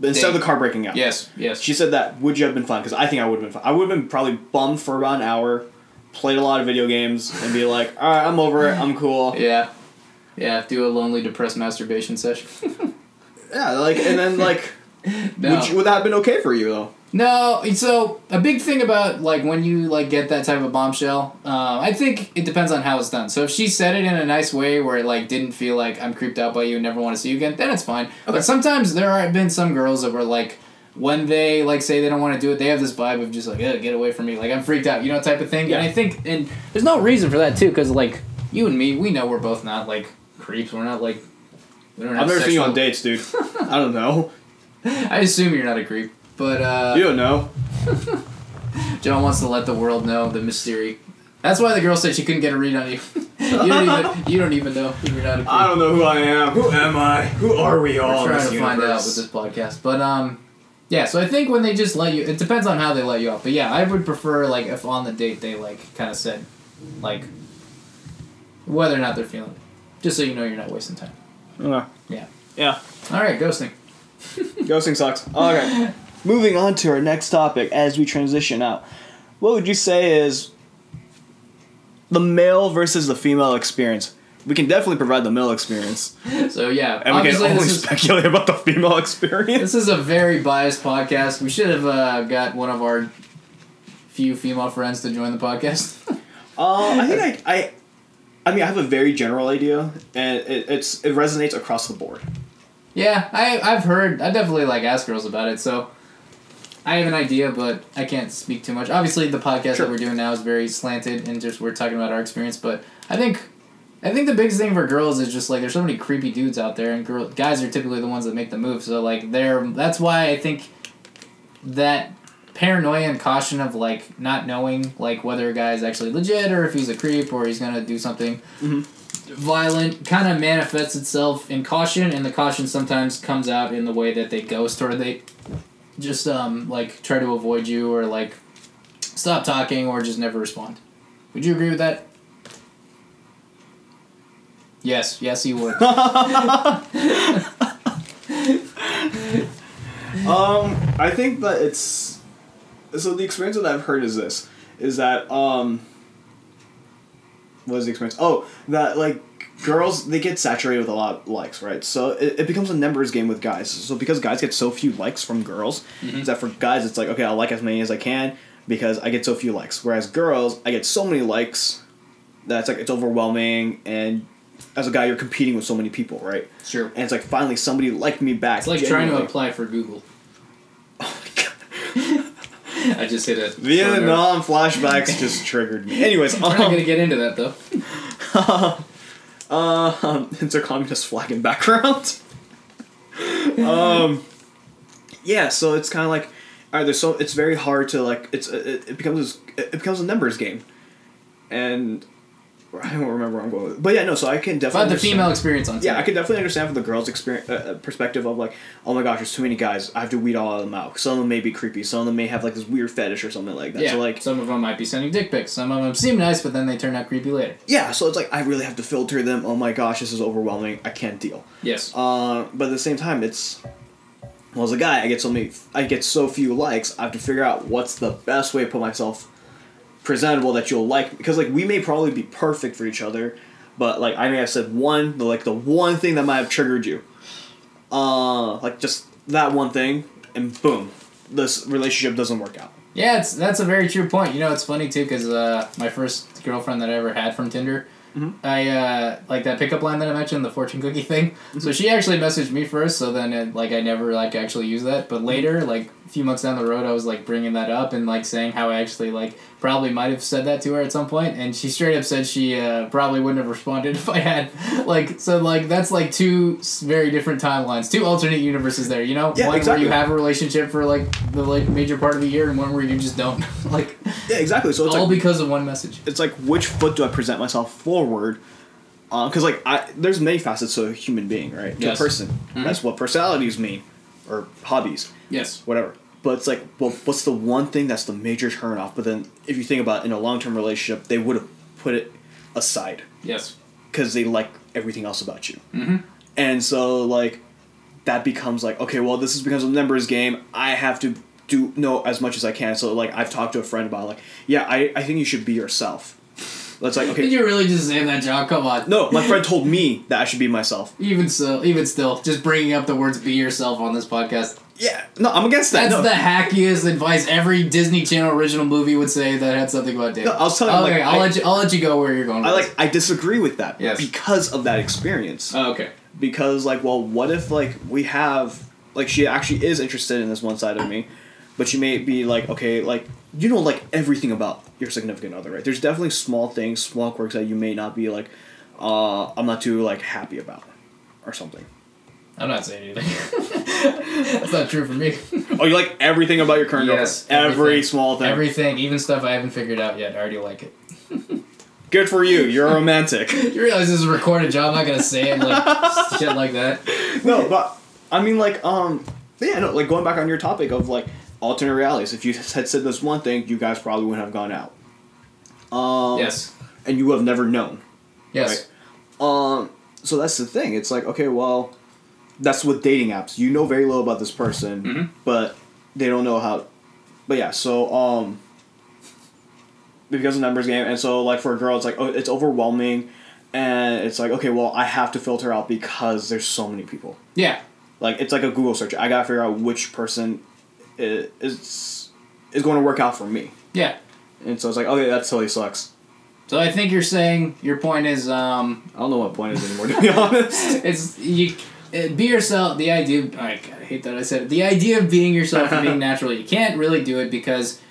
instead of the car breaking up. Yes. She said that, would you have been fine? Because I think I would have been fine. I would have been probably bummed for about an hour, played a lot of video games, and be like, all right, I'm over it, I'm cool. Yeah. Yeah, do a lonely, depressed masturbation session. Yeah, like, and then, like, no. Would that have been okay for you, though? No, so a big thing about like when you like get that type of bombshell, I think it depends on how it's done. So if she said it in a nice way where it like didn't feel like I'm creeped out by you and never want to see you again, then it's fine. Okay. But sometimes there have been some girls that were like, when they like say they don't want to do it, they have this vibe of just like, get away from me, like I'm freaked out, you know, type of thing. Yeah. And I think, and there's no reason for that too, because like you and me, we know we're both not like creeps. We're not like, we don't have. I've never seen you on dates, dude. I don't know. I assume you're not a creep. But, you don't know. John wants to let the world know the mystery. That's why the girl said she couldn't get a read on you. you don't even know who you're not a creep. I don't know who I am. Who am I? Who are we all? We're trying to find out with this podcast. But, yeah, so I think when they just let you... it depends on how they let you off. But, yeah, I would prefer, like, if on the date they, like, kind of said, like, whether or not they're feeling it. Just so you know you're not wasting time. Yeah. Yeah. All right, ghosting. Ghosting sucks. Oh, okay. Moving on to our next topic as we transition out. What would you say is the male versus the female experience? We can definitely provide the male experience. So, yeah. And we can only speculate about the female experience. This is a very biased podcast. We should have got one of our few female friends to join the podcast. I think I mean, I have a very general idea, and it resonates across the board. Yeah, I've heard. I definitely, like, ask girls about it, so... I have an idea, but I can't speak too much. Obviously, the podcast that we're doing now is very slanted, and just we're talking about our experience. But I think the biggest thing for girls is just like there's so many creepy dudes out there, and guys are typically the ones that make the move. So like that's why I think that paranoia and caution of like not knowing like whether a guy is actually legit or if he's a creep or he's gonna do something violent kind of manifests itself in caution, and the caution sometimes comes out in the way that they ghost or they. Just, like, try to avoid you or, like, stop talking or just never respond. Would you agree with that? Yes. Yes, you would. I think that it's... so the experience that I've heard is this. Is that, what is the experience? Oh, that, like, girls, they get saturated with a lot of likes, right? So it becomes a numbers game with guys. So because guys get so few likes from girls, is that for guys it's like, okay, I'll like as many as I can because I get so few likes. Whereas girls, I get so many likes that it's like it's overwhelming, and as a guy you're competing with so many people, right? Sure. And it's like finally somebody liked me back. It's like genuinely. Trying to apply for Google. I just hit it. Vietnam flashbacks just triggered me. Anyways, we're not gonna get into that though. It's a communist flag in background. Yeah, so it's kind of like, all right, it's very hard to like. It becomes a numbers game, and I don't remember where I'm going with it. But yeah, no, so I can definitely about the female experience on TV. Yeah, I can definitely understand from the girls' experience perspective of like, oh my gosh, there's too many guys. I have to weed all of them out. Some of them may be creepy. Some of them may have like this weird fetish or something like that. Yeah, so like some of them might be sending dick pics. Some of them seem nice, but then they turn out creepy later. Yeah, so it's like I really have to filter them. Oh my gosh, this is overwhelming. I can't deal. Yes. But at the same time, it's well as a guy, I get so few likes. I have to figure out what's the best way to put myself presentable that you'll like, because like we may probably be perfect for each other, but like I may have said the one thing that might have triggered you, like just that one thing, and boom, this relationship doesn't work out. Yeah, that's a very true point. You know, it's funny too, because my first girlfriend that I ever had from Tinder, mm-hmm. I like that pickup line that I mentioned, the fortune cookie thing. Mm-hmm. So she actually messaged me first. So then I never like actually used that. But later, like a few months down the road, I was like bringing that up and like saying how I actually like probably might have said that to her at some point, and she straight up said she probably wouldn't have responded if I had. Like so, like that's like two very different timelines, two alternate universes there. You know, yeah, one exactly. Where you have a relationship for like the like major part of the year, and one where you just don't. Like yeah, exactly. So it's all like, because of one message. It's like which foot do I present myself for? Forward, because like there's many facets to a human being, right? Yes. To a person. Mm-hmm. That's what personalities mean, or hobbies. Yes. Whatever. But it's like, well, what's the one thing that's the major turnoff? But then, if you think about it, in a long-term relationship, they would have put it aside. Yes. Because they like everything else about you. Mm-hmm. And so like, that becomes like, okay, well, this becomes a numbers game. I have to know as much as I can. So like, I've talked to a friend about it, like, yeah, I think you should be yourself. That's like, okay. Did you really just say that, John? Come on. No, my friend told me that I should be myself. Even still, just bringing up the words "be yourself" on this podcast. Yeah, no, I'm against that. That's the hackiest advice every Disney Channel original movie would say that had something about dating. No, I was telling you. Okay, I'll let you go where you're going. I disagree with that. Yes. Because of that experience. Oh, okay. Because like, well, what if like we have like she actually is interested in this one side of me, but she may be like, okay, like you don't like everything about your significant other, right? There's definitely small things, small quirks that you may not be like, I'm not too like happy about or something. I'm not saying anything. That's not true for me. Oh, you like everything about your current girlfriend? Every small thing. Everything, even stuff I haven't figured out yet. I already like it. Good for you. You're romantic. You realize this is a recorded job. I'm not going to say it like shit like that. No, but I mean like, yeah, no, like going back on your topic of like, alternate realities. If you had said this one thing, you guys probably wouldn't have gone out. Yes. And you would have never known. Yes. Right? So that's the thing. It's like, okay, well, that's with dating apps. You know very little about this person, mm-hmm. but they don't know how. But yeah, so because of numbers game, and so like for a girl, it's like, oh, it's overwhelming, and it's like, okay, well, I have to filter out because there's so many people. Yeah. Like it's like a Google search. I gotta figure out which person is going to work out for me. Yeah. And so it's like, okay, that totally sucks. So I think you're saying your point is I don't know what point is anymore, to be honest. It's be yourself. The idea of, I hate that I said it. The idea of being yourself and being natural, you can't really do it because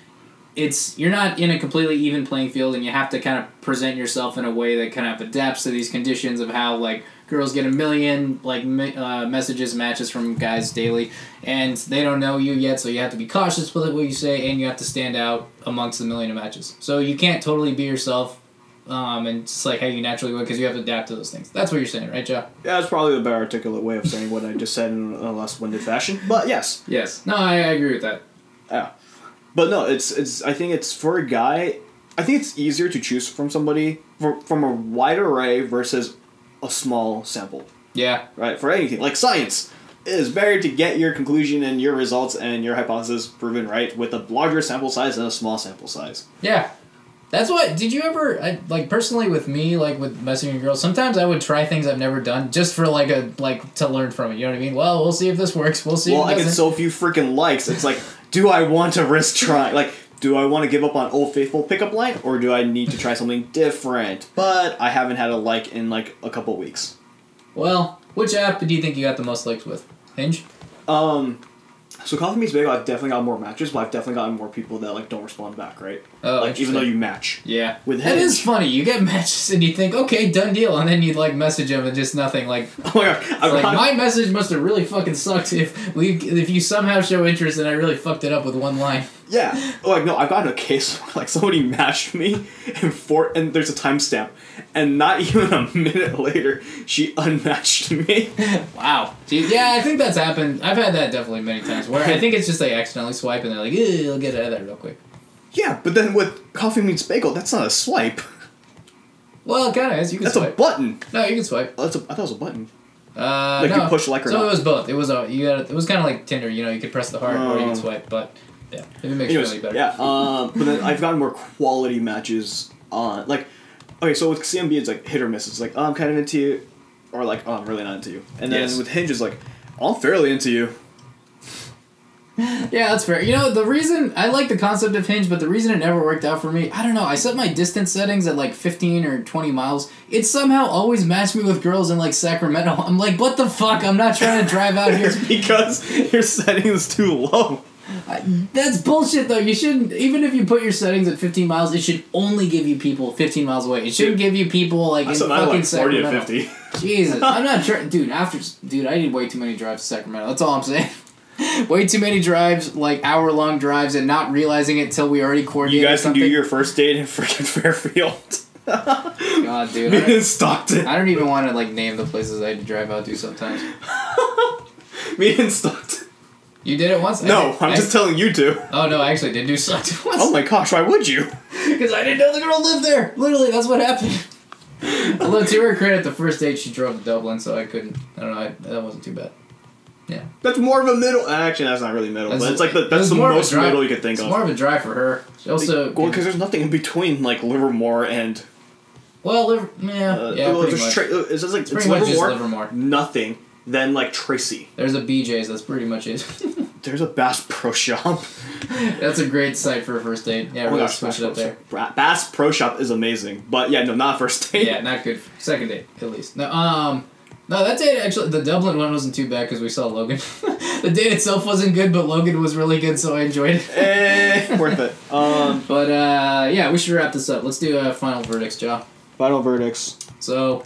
you're not in a completely even playing field, and you have to kind of present yourself in a way that kind of adapts to these conditions of how like girls get a million like messages from guys daily, and they don't know you yet, so you have to be cautious with what you say, and you have to stand out amongst the million of matches. So you can't totally be yourself, and just like how you naturally would, because you have to adapt to those things. That's what you're saying, right, Joe? Yeah, that's probably the better articulate way of saying what I just said in a less winded fashion. But yes, no, I agree with that. Yeah, but no, it's. I think it's for a guy. I think it's easier to choose from somebody from a wide array versus a small sample. Yeah. Right? For anything. Like science. It is better to get your conclusion and your results and your hypothesis proven right with a larger sample size than a small sample size. Yeah. That's what... Did you ever... like, personally with me, like, with messaging girls, sometimes I would try things I've never done just for, like, to learn from it. You know what I mean? Well, we'll see if this works. We'll see if it doesn't. Well, I get so few freaking likes. It's like, do I want to risk trying? Like... Do I want to give up on Old Faithful pickup line, or do I need to try something different? But I haven't had a like in, like, a couple weeks. Well, which app do you think you got the most likes with? Hinge? So Coffee Meets Bagel, I've definitely gotten more matches, but I've definitely gotten more people that like don't respond back, right? Oh, like even though you match. Yeah. With Hinge. That is funny. You get matches and you think, okay, done deal, and then you like message them and just nothing. Like, oh my god, my message must have really fucking sucked if you somehow show interest and I really fucked it up with one line. Yeah. Like no, I've gotten a case where like somebody matched me and there's a timestamp, and not even a minute later she unmatched me. Wow. Yeah, I think that's happened. I've had that definitely many times where I think it's just they accidentally swipe and they're like, I'll get out of that real quick. Yeah, but then with Coffee Meets Bagel, that's not a swipe. Well, it kind of is. You can swipe. That's a button. No, you can swipe. Oh, I thought it was a button. Like no. You push like or not. So it was both. It was it was kind of like Tinder. You know, you could press the heart or you can swipe, but. Yeah, if it makes it really better. Yeah, but then I've gotten more quality matches on, like, okay, so with CMB, it's like hit or miss. It's like, oh, I'm kind of into you, or like, oh, I'm really not into you. And then with Hinge, it's like, oh, I'm fairly into you. Yeah, that's fair. You know, the reason I like the concept of Hinge, but the reason it never worked out for me, I don't know. I set my distance settings at like 15 or 20 miles. It somehow always matched me with girls in like Sacramento. I'm like, what the fuck? I'm not trying to drive out here. It's because your setting is too low. That's bullshit, though. You shouldn't... Even if you put your settings at 15 miles, it should only give you people 15 miles away. It shouldn't give you people, like, in fucking Sacramento. I like 40 to 50. Jesus. I'm not sure... Dude, I did way too many drives to Sacramento. That's all I'm saying. Way too many drives, like, hour-long drives, and not realizing it till we already coordinated. You guys can do your first date in freaking Fairfield. God, dude. In Stockton. I don't even want to, like, name the places I had to drive out to sometimes. Me in Stockton. You did it once? No, I'm just telling you to. Oh, no, I actually did do Stockton once. Oh, my gosh, why would you? Because I didn't know the girl lived there. Literally, that's what happened. Although, to her credit, the first date she drove to Dublin, so I couldn't. I don't know, that wasn't too bad. Yeah. That's more of a middle. Actually, that's not really middle, but it's like that's the most middle you could think of. It's more of a drive for her. She also, well, because there's nothing in between, like, Livermore and... Well, it's Livermore. Nothing. Then, like, Tracy. There's a BJ's. That's pretty much it. There's a Bass Pro Shop. That's a great site for a first date. Yeah, we're going to switch it up there. Bass Pro Shop is amazing. But, yeah, no, not first date. Yeah, not good. Second date, at least. No, no, that date, actually, the Dublin one wasn't too bad because we saw Logan. The date itself wasn't good, but Logan was really good, so I enjoyed it. Hey, worth it. But, yeah, we should wrap this up. Let's do final verdicts, Ja. Final verdicts. So...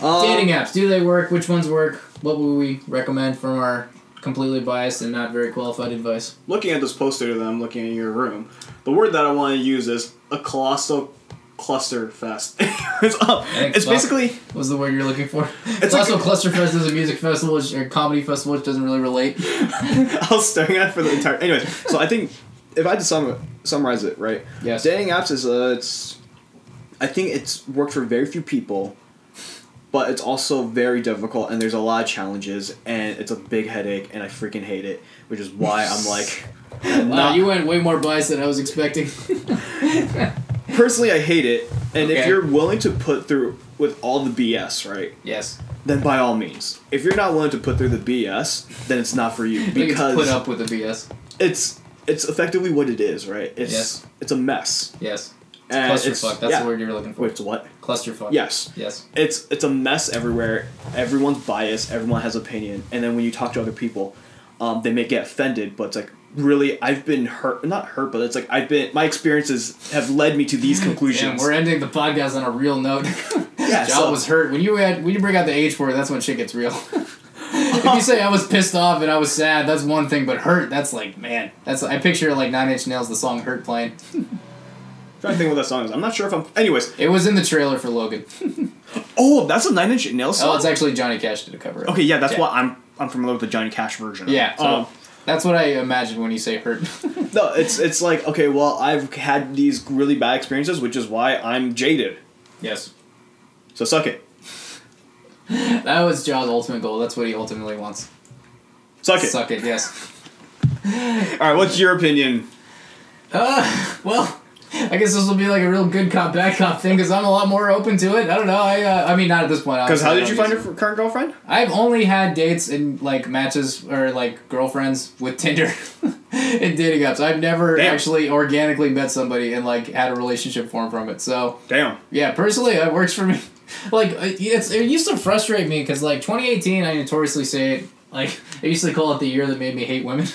dating apps, do they work? Which ones work? What would we recommend from our completely biased and not very qualified advice? Looking at this poster that I'm looking at your room, the word that I want to use is a colossal cluster fest. It's basically... What's the word you're looking for? It's colossal cluster fest is a music festival or comedy festival, which doesn't really relate. I was staring at it for the entire... Anyways, so I think if I had to summarize it, right? Yes. Dating apps is... I think it's worked for very few people. But it's also very difficult, and there's a lot of challenges, and it's a big headache, and I freaking hate it, which is why I'm like... Wow, you went way more biased than I was expecting. Personally, I hate it, and if you're willing to put through with all the BS, right? Yes. Then by all means. If you're not willing to put through the BS, then it's not for you, because... Put up with the BS. It's effectively what it is, right? It's a mess. Yes. Clusterfuck, that's the word you're looking for. Wait, it's what? Clusterfuck. Yes. It's a mess everywhere. Everyone's biased. Everyone has opinion. And then when you talk to other people, they may get offended. But it's like, really, I've been hurt. Not hurt, but it's like my experiences have led me to these conclusions. Damn, we're ending the podcast on a real note. Yeah, John was hurt. When you bring out the H word, that's when shit gets real. If you say I was pissed off and I was sad, that's one thing. But hurt, that's like, man, that's I picture like Nine Inch Nails, the song "Hurt" playing. I'm trying to think what that song is. I'm not sure if I'm... Anyways. It was in the trailer for Logan. Oh, that's a Nine Inch Nails song? Oh, it's actually Johnny Cash did a cover of it. Okay, yeah, that's why I'm familiar with the Johnny Cash version. Yeah, so that's what I imagine when you say hurt. No, it's like, okay, well, I've had these really bad experiences, which is why I'm jaded. Yes. So suck it. That was Ja's ultimate goal. That's what he ultimately wants. Suck it. Suck it, yes. Alright, what's your opinion? Well... I guess this will be like a real good cop, bad cop thing because I'm a lot more open to it. I don't know. I mean, not at this point. Because how did you find your current girlfriend? I've only had dates and like matches or like girlfriends with Tinder and dating apps. I've never actually organically met somebody and like had a relationship form from it. So yeah, personally, it works for me. Like it used to frustrate me because like 2018, I notoriously say it Like, I used to call it the year that made me hate women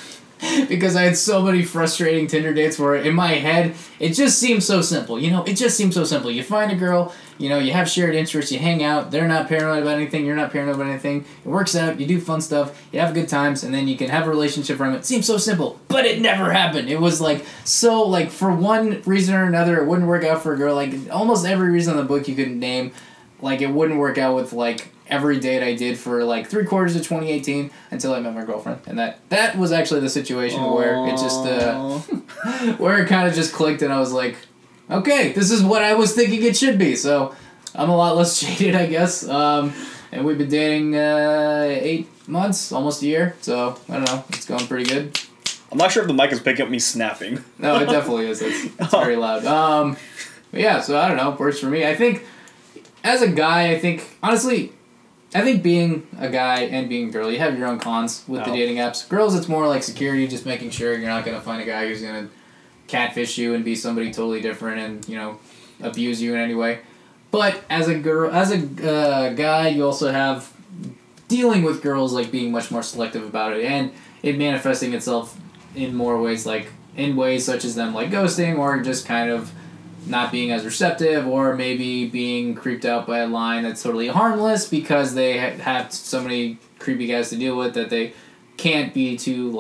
because I had so many frustrating Tinder dates where in my head, it just seemed so simple. You know, it just seemed so simple. You find a girl, you know, you have shared interests, you hang out, they're not paranoid about anything, you're not paranoid about anything, it works out, you do fun stuff, you have good times, and then you can have a relationship from it. It seems so simple, but it never happened. It was like, so, like, for one reason or another, it wouldn't work out for a girl. Like, almost every reason in the book you couldn't name, like, it wouldn't work out with, like, every date I did for, like, 3/4 of 2018 until I met my girlfriend. And that was actually the situation where it just, where it kind of just clicked and I was like, okay, this is what I was thinking it should be. So I'm a lot less jaded, I guess. And we've been dating 8 months, almost a year. So, I don't know. It's going pretty good. I'm not sure if the mic is picking up me snapping. No, it definitely is. It's very loud. But yeah, so I don't know. Works for me. I think, as a guy, I think being a guy and being a girl, you have your own cons with the dating apps. Girls, it's more like security, just making sure you're not going to find a guy who's going to catfish you and be somebody totally different and, you know, abuse you in any way. But as a girl, as a guy, you also have dealing with girls, like, being much more selective about it and it manifesting itself in more ways, like, in ways such as them, like, ghosting or just kind of not being as receptive or maybe being creeped out by a line that's totally harmless because they have so many creepy guys to deal with that they can't be too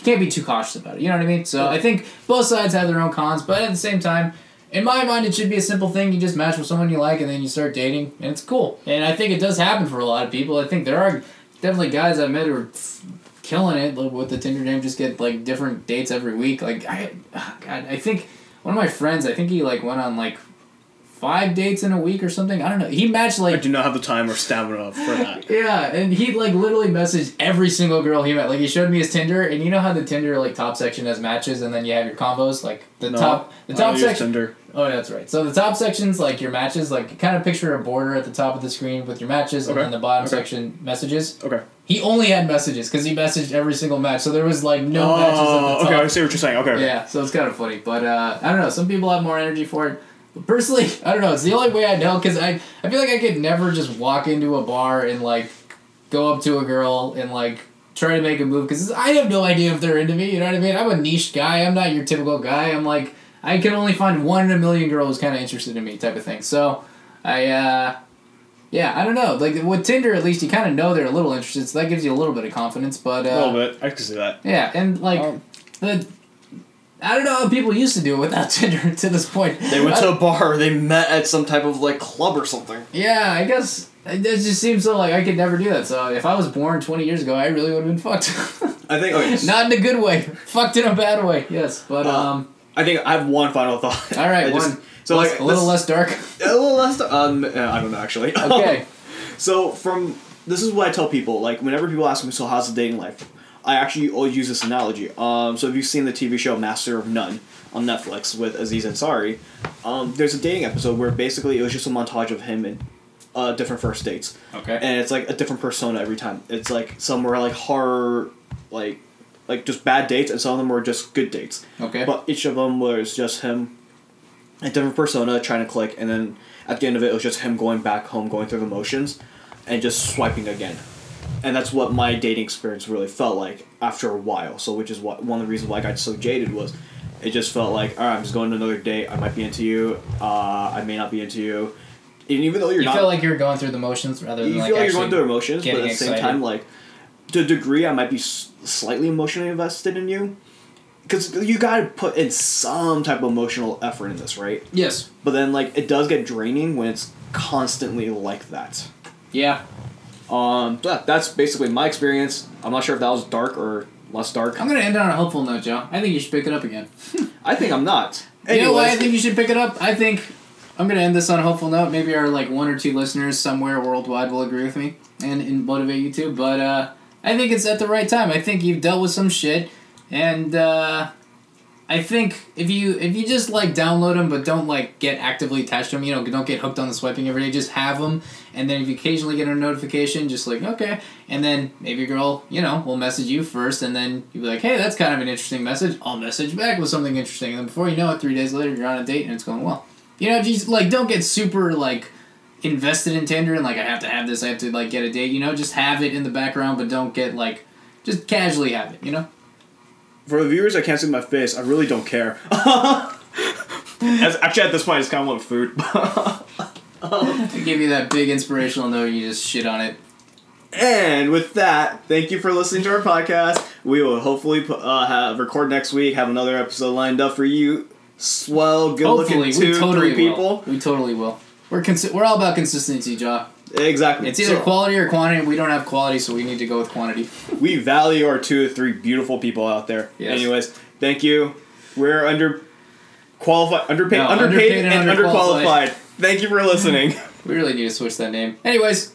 cautious about it. You know what I mean? So I think both sides have their own cons, but at the same time, in my mind, it should be a simple thing. You just match with someone you like and then you start dating and it's cool. And I think it does happen for a lot of people. I think there are definitely guys I've met who are killing it with the Tinder name, just get, like, different dates every week. Like, I think one of my friends, I think he, like, went on, like, 5 dates in a week or something. I don't know. He matched, like... I do not have the time or stamina for that. Yeah, and he, like, literally messaged every single girl he met. Like, he showed me his Tinder, and you know how the Tinder, like, top section has matches, and then you have your combos? Like, the top section... I use Tinder. Oh, yeah, that's right. So the top section's, like, your matches. Like, kind of picture a border at the top of the screen with your matches, and then the bottom section, messages. Okay. He only had messages, because he messaged every single match, so there was, like, no matches at the top. Okay, I see what you're saying. Okay. Yeah, so it's kind of funny, but, I don't know. Some people have more energy for it. But personally, I don't know. It's the only way I know, because I feel like I could never just walk into a bar and, like, go up to a girl and, like, try to make a move, because I have no idea if they're into me, you know what I mean? I'm a niche guy. I'm not your typical guy. I'm, like, I can only find one in a million girl who's kind of interested in me type of thing, so yeah, I don't know. Like, with Tinder, at least, you kind of know they're a little interested, so that gives you a little bit of confidence, but... a little bit. I can see that. Yeah, and, like, I don't know how people used to do it without Tinder to this point. They went to a bar, or they met at some type of, like, club or something. Yeah, I guess... It just seems so, like, I could never do that, so if I was born 20 years ago, I really would have been fucked. I think... Okay, not in a good way. Fucked in a bad way, yes, but, I think I have one final thought. All right, one... So, like, a little less dark? A little less dark. I don't know, actually. Okay. So, this is what I tell people. Like, whenever people ask me, so how's the dating life? I actually always use this analogy. So, if you've seen the TV show Master of None on Netflix with Aziz Ansari, there's a dating episode where basically it was just a montage of him and different first dates. Okay. And it's, like, a different persona every time. It's, like, some were, like, horror, like just bad dates, and some of them were just good dates. Okay. But each of them was just him... a different persona trying to click, and then at the end of it was just him going back home, going through the motions and just swiping again. And that's what my dating experience really felt like after a while, so which is what one of the reasons why I got so jaded was it just felt like, alright, I'm just going to another date. I might be into you, I may not be into you, and even though you're not, you feel like you're going through the motions rather than, like, actually getting excited. You feel like you're going through emotions, but at the same time, like, to a degree I might be slightly emotionally invested in you. Because you gotta put in some type of emotional effort in this, right? Yes. But then, like, it does get draining when it's constantly like that. Yeah. That's basically my experience. I'm not sure if that was dark or less dark. I'm gonna end on a hopeful note, Joe. I think you should pick it up again. I think I'm not. Anyways. You know why I think you should pick it up? I think I'm gonna end this on a hopeful note. Maybe our, like, 1 or 2 listeners somewhere worldwide will agree with me and motivate you too. But I think it's at the right time. I think you've dealt with some shit. And I think if you just, like, download them but don't, like, get actively attached to them, you know, don't get hooked on the swiping every day, just have them. And then if you occasionally get a notification, just like, okay. And then maybe a girl, you know, will message you first, and then you'll be like, hey, that's kind of an interesting message. I'll message back with something interesting. And then before you know it, 3 days later, you're on a date and it's going well. You know, just, like, don't get super, like, invested in Tinder and like, I have to have this, I have to like get a date, you know, just have it in the background, but don't get like, just casually have it, you know? For the viewers, I can't see my face. I really don't care. Actually, at this point, I just kind of want food. To give you that big inspirational note, you just shit on it. And with that, thank you for listening to our podcast. We will hopefully record next week, have another episode lined up for you. Swell, good hopefully, looking two, totally three people. We totally will. We're all about consistency, Ja. Exactly. It's either quality or quantity. We don't have quality, so we need to go with quantity. We value our 2 or 3 beautiful people out there. Yes. Anyways, thank you. We're underpaid and underqualified. Thank you for listening. We really need to switch that name. Anyways.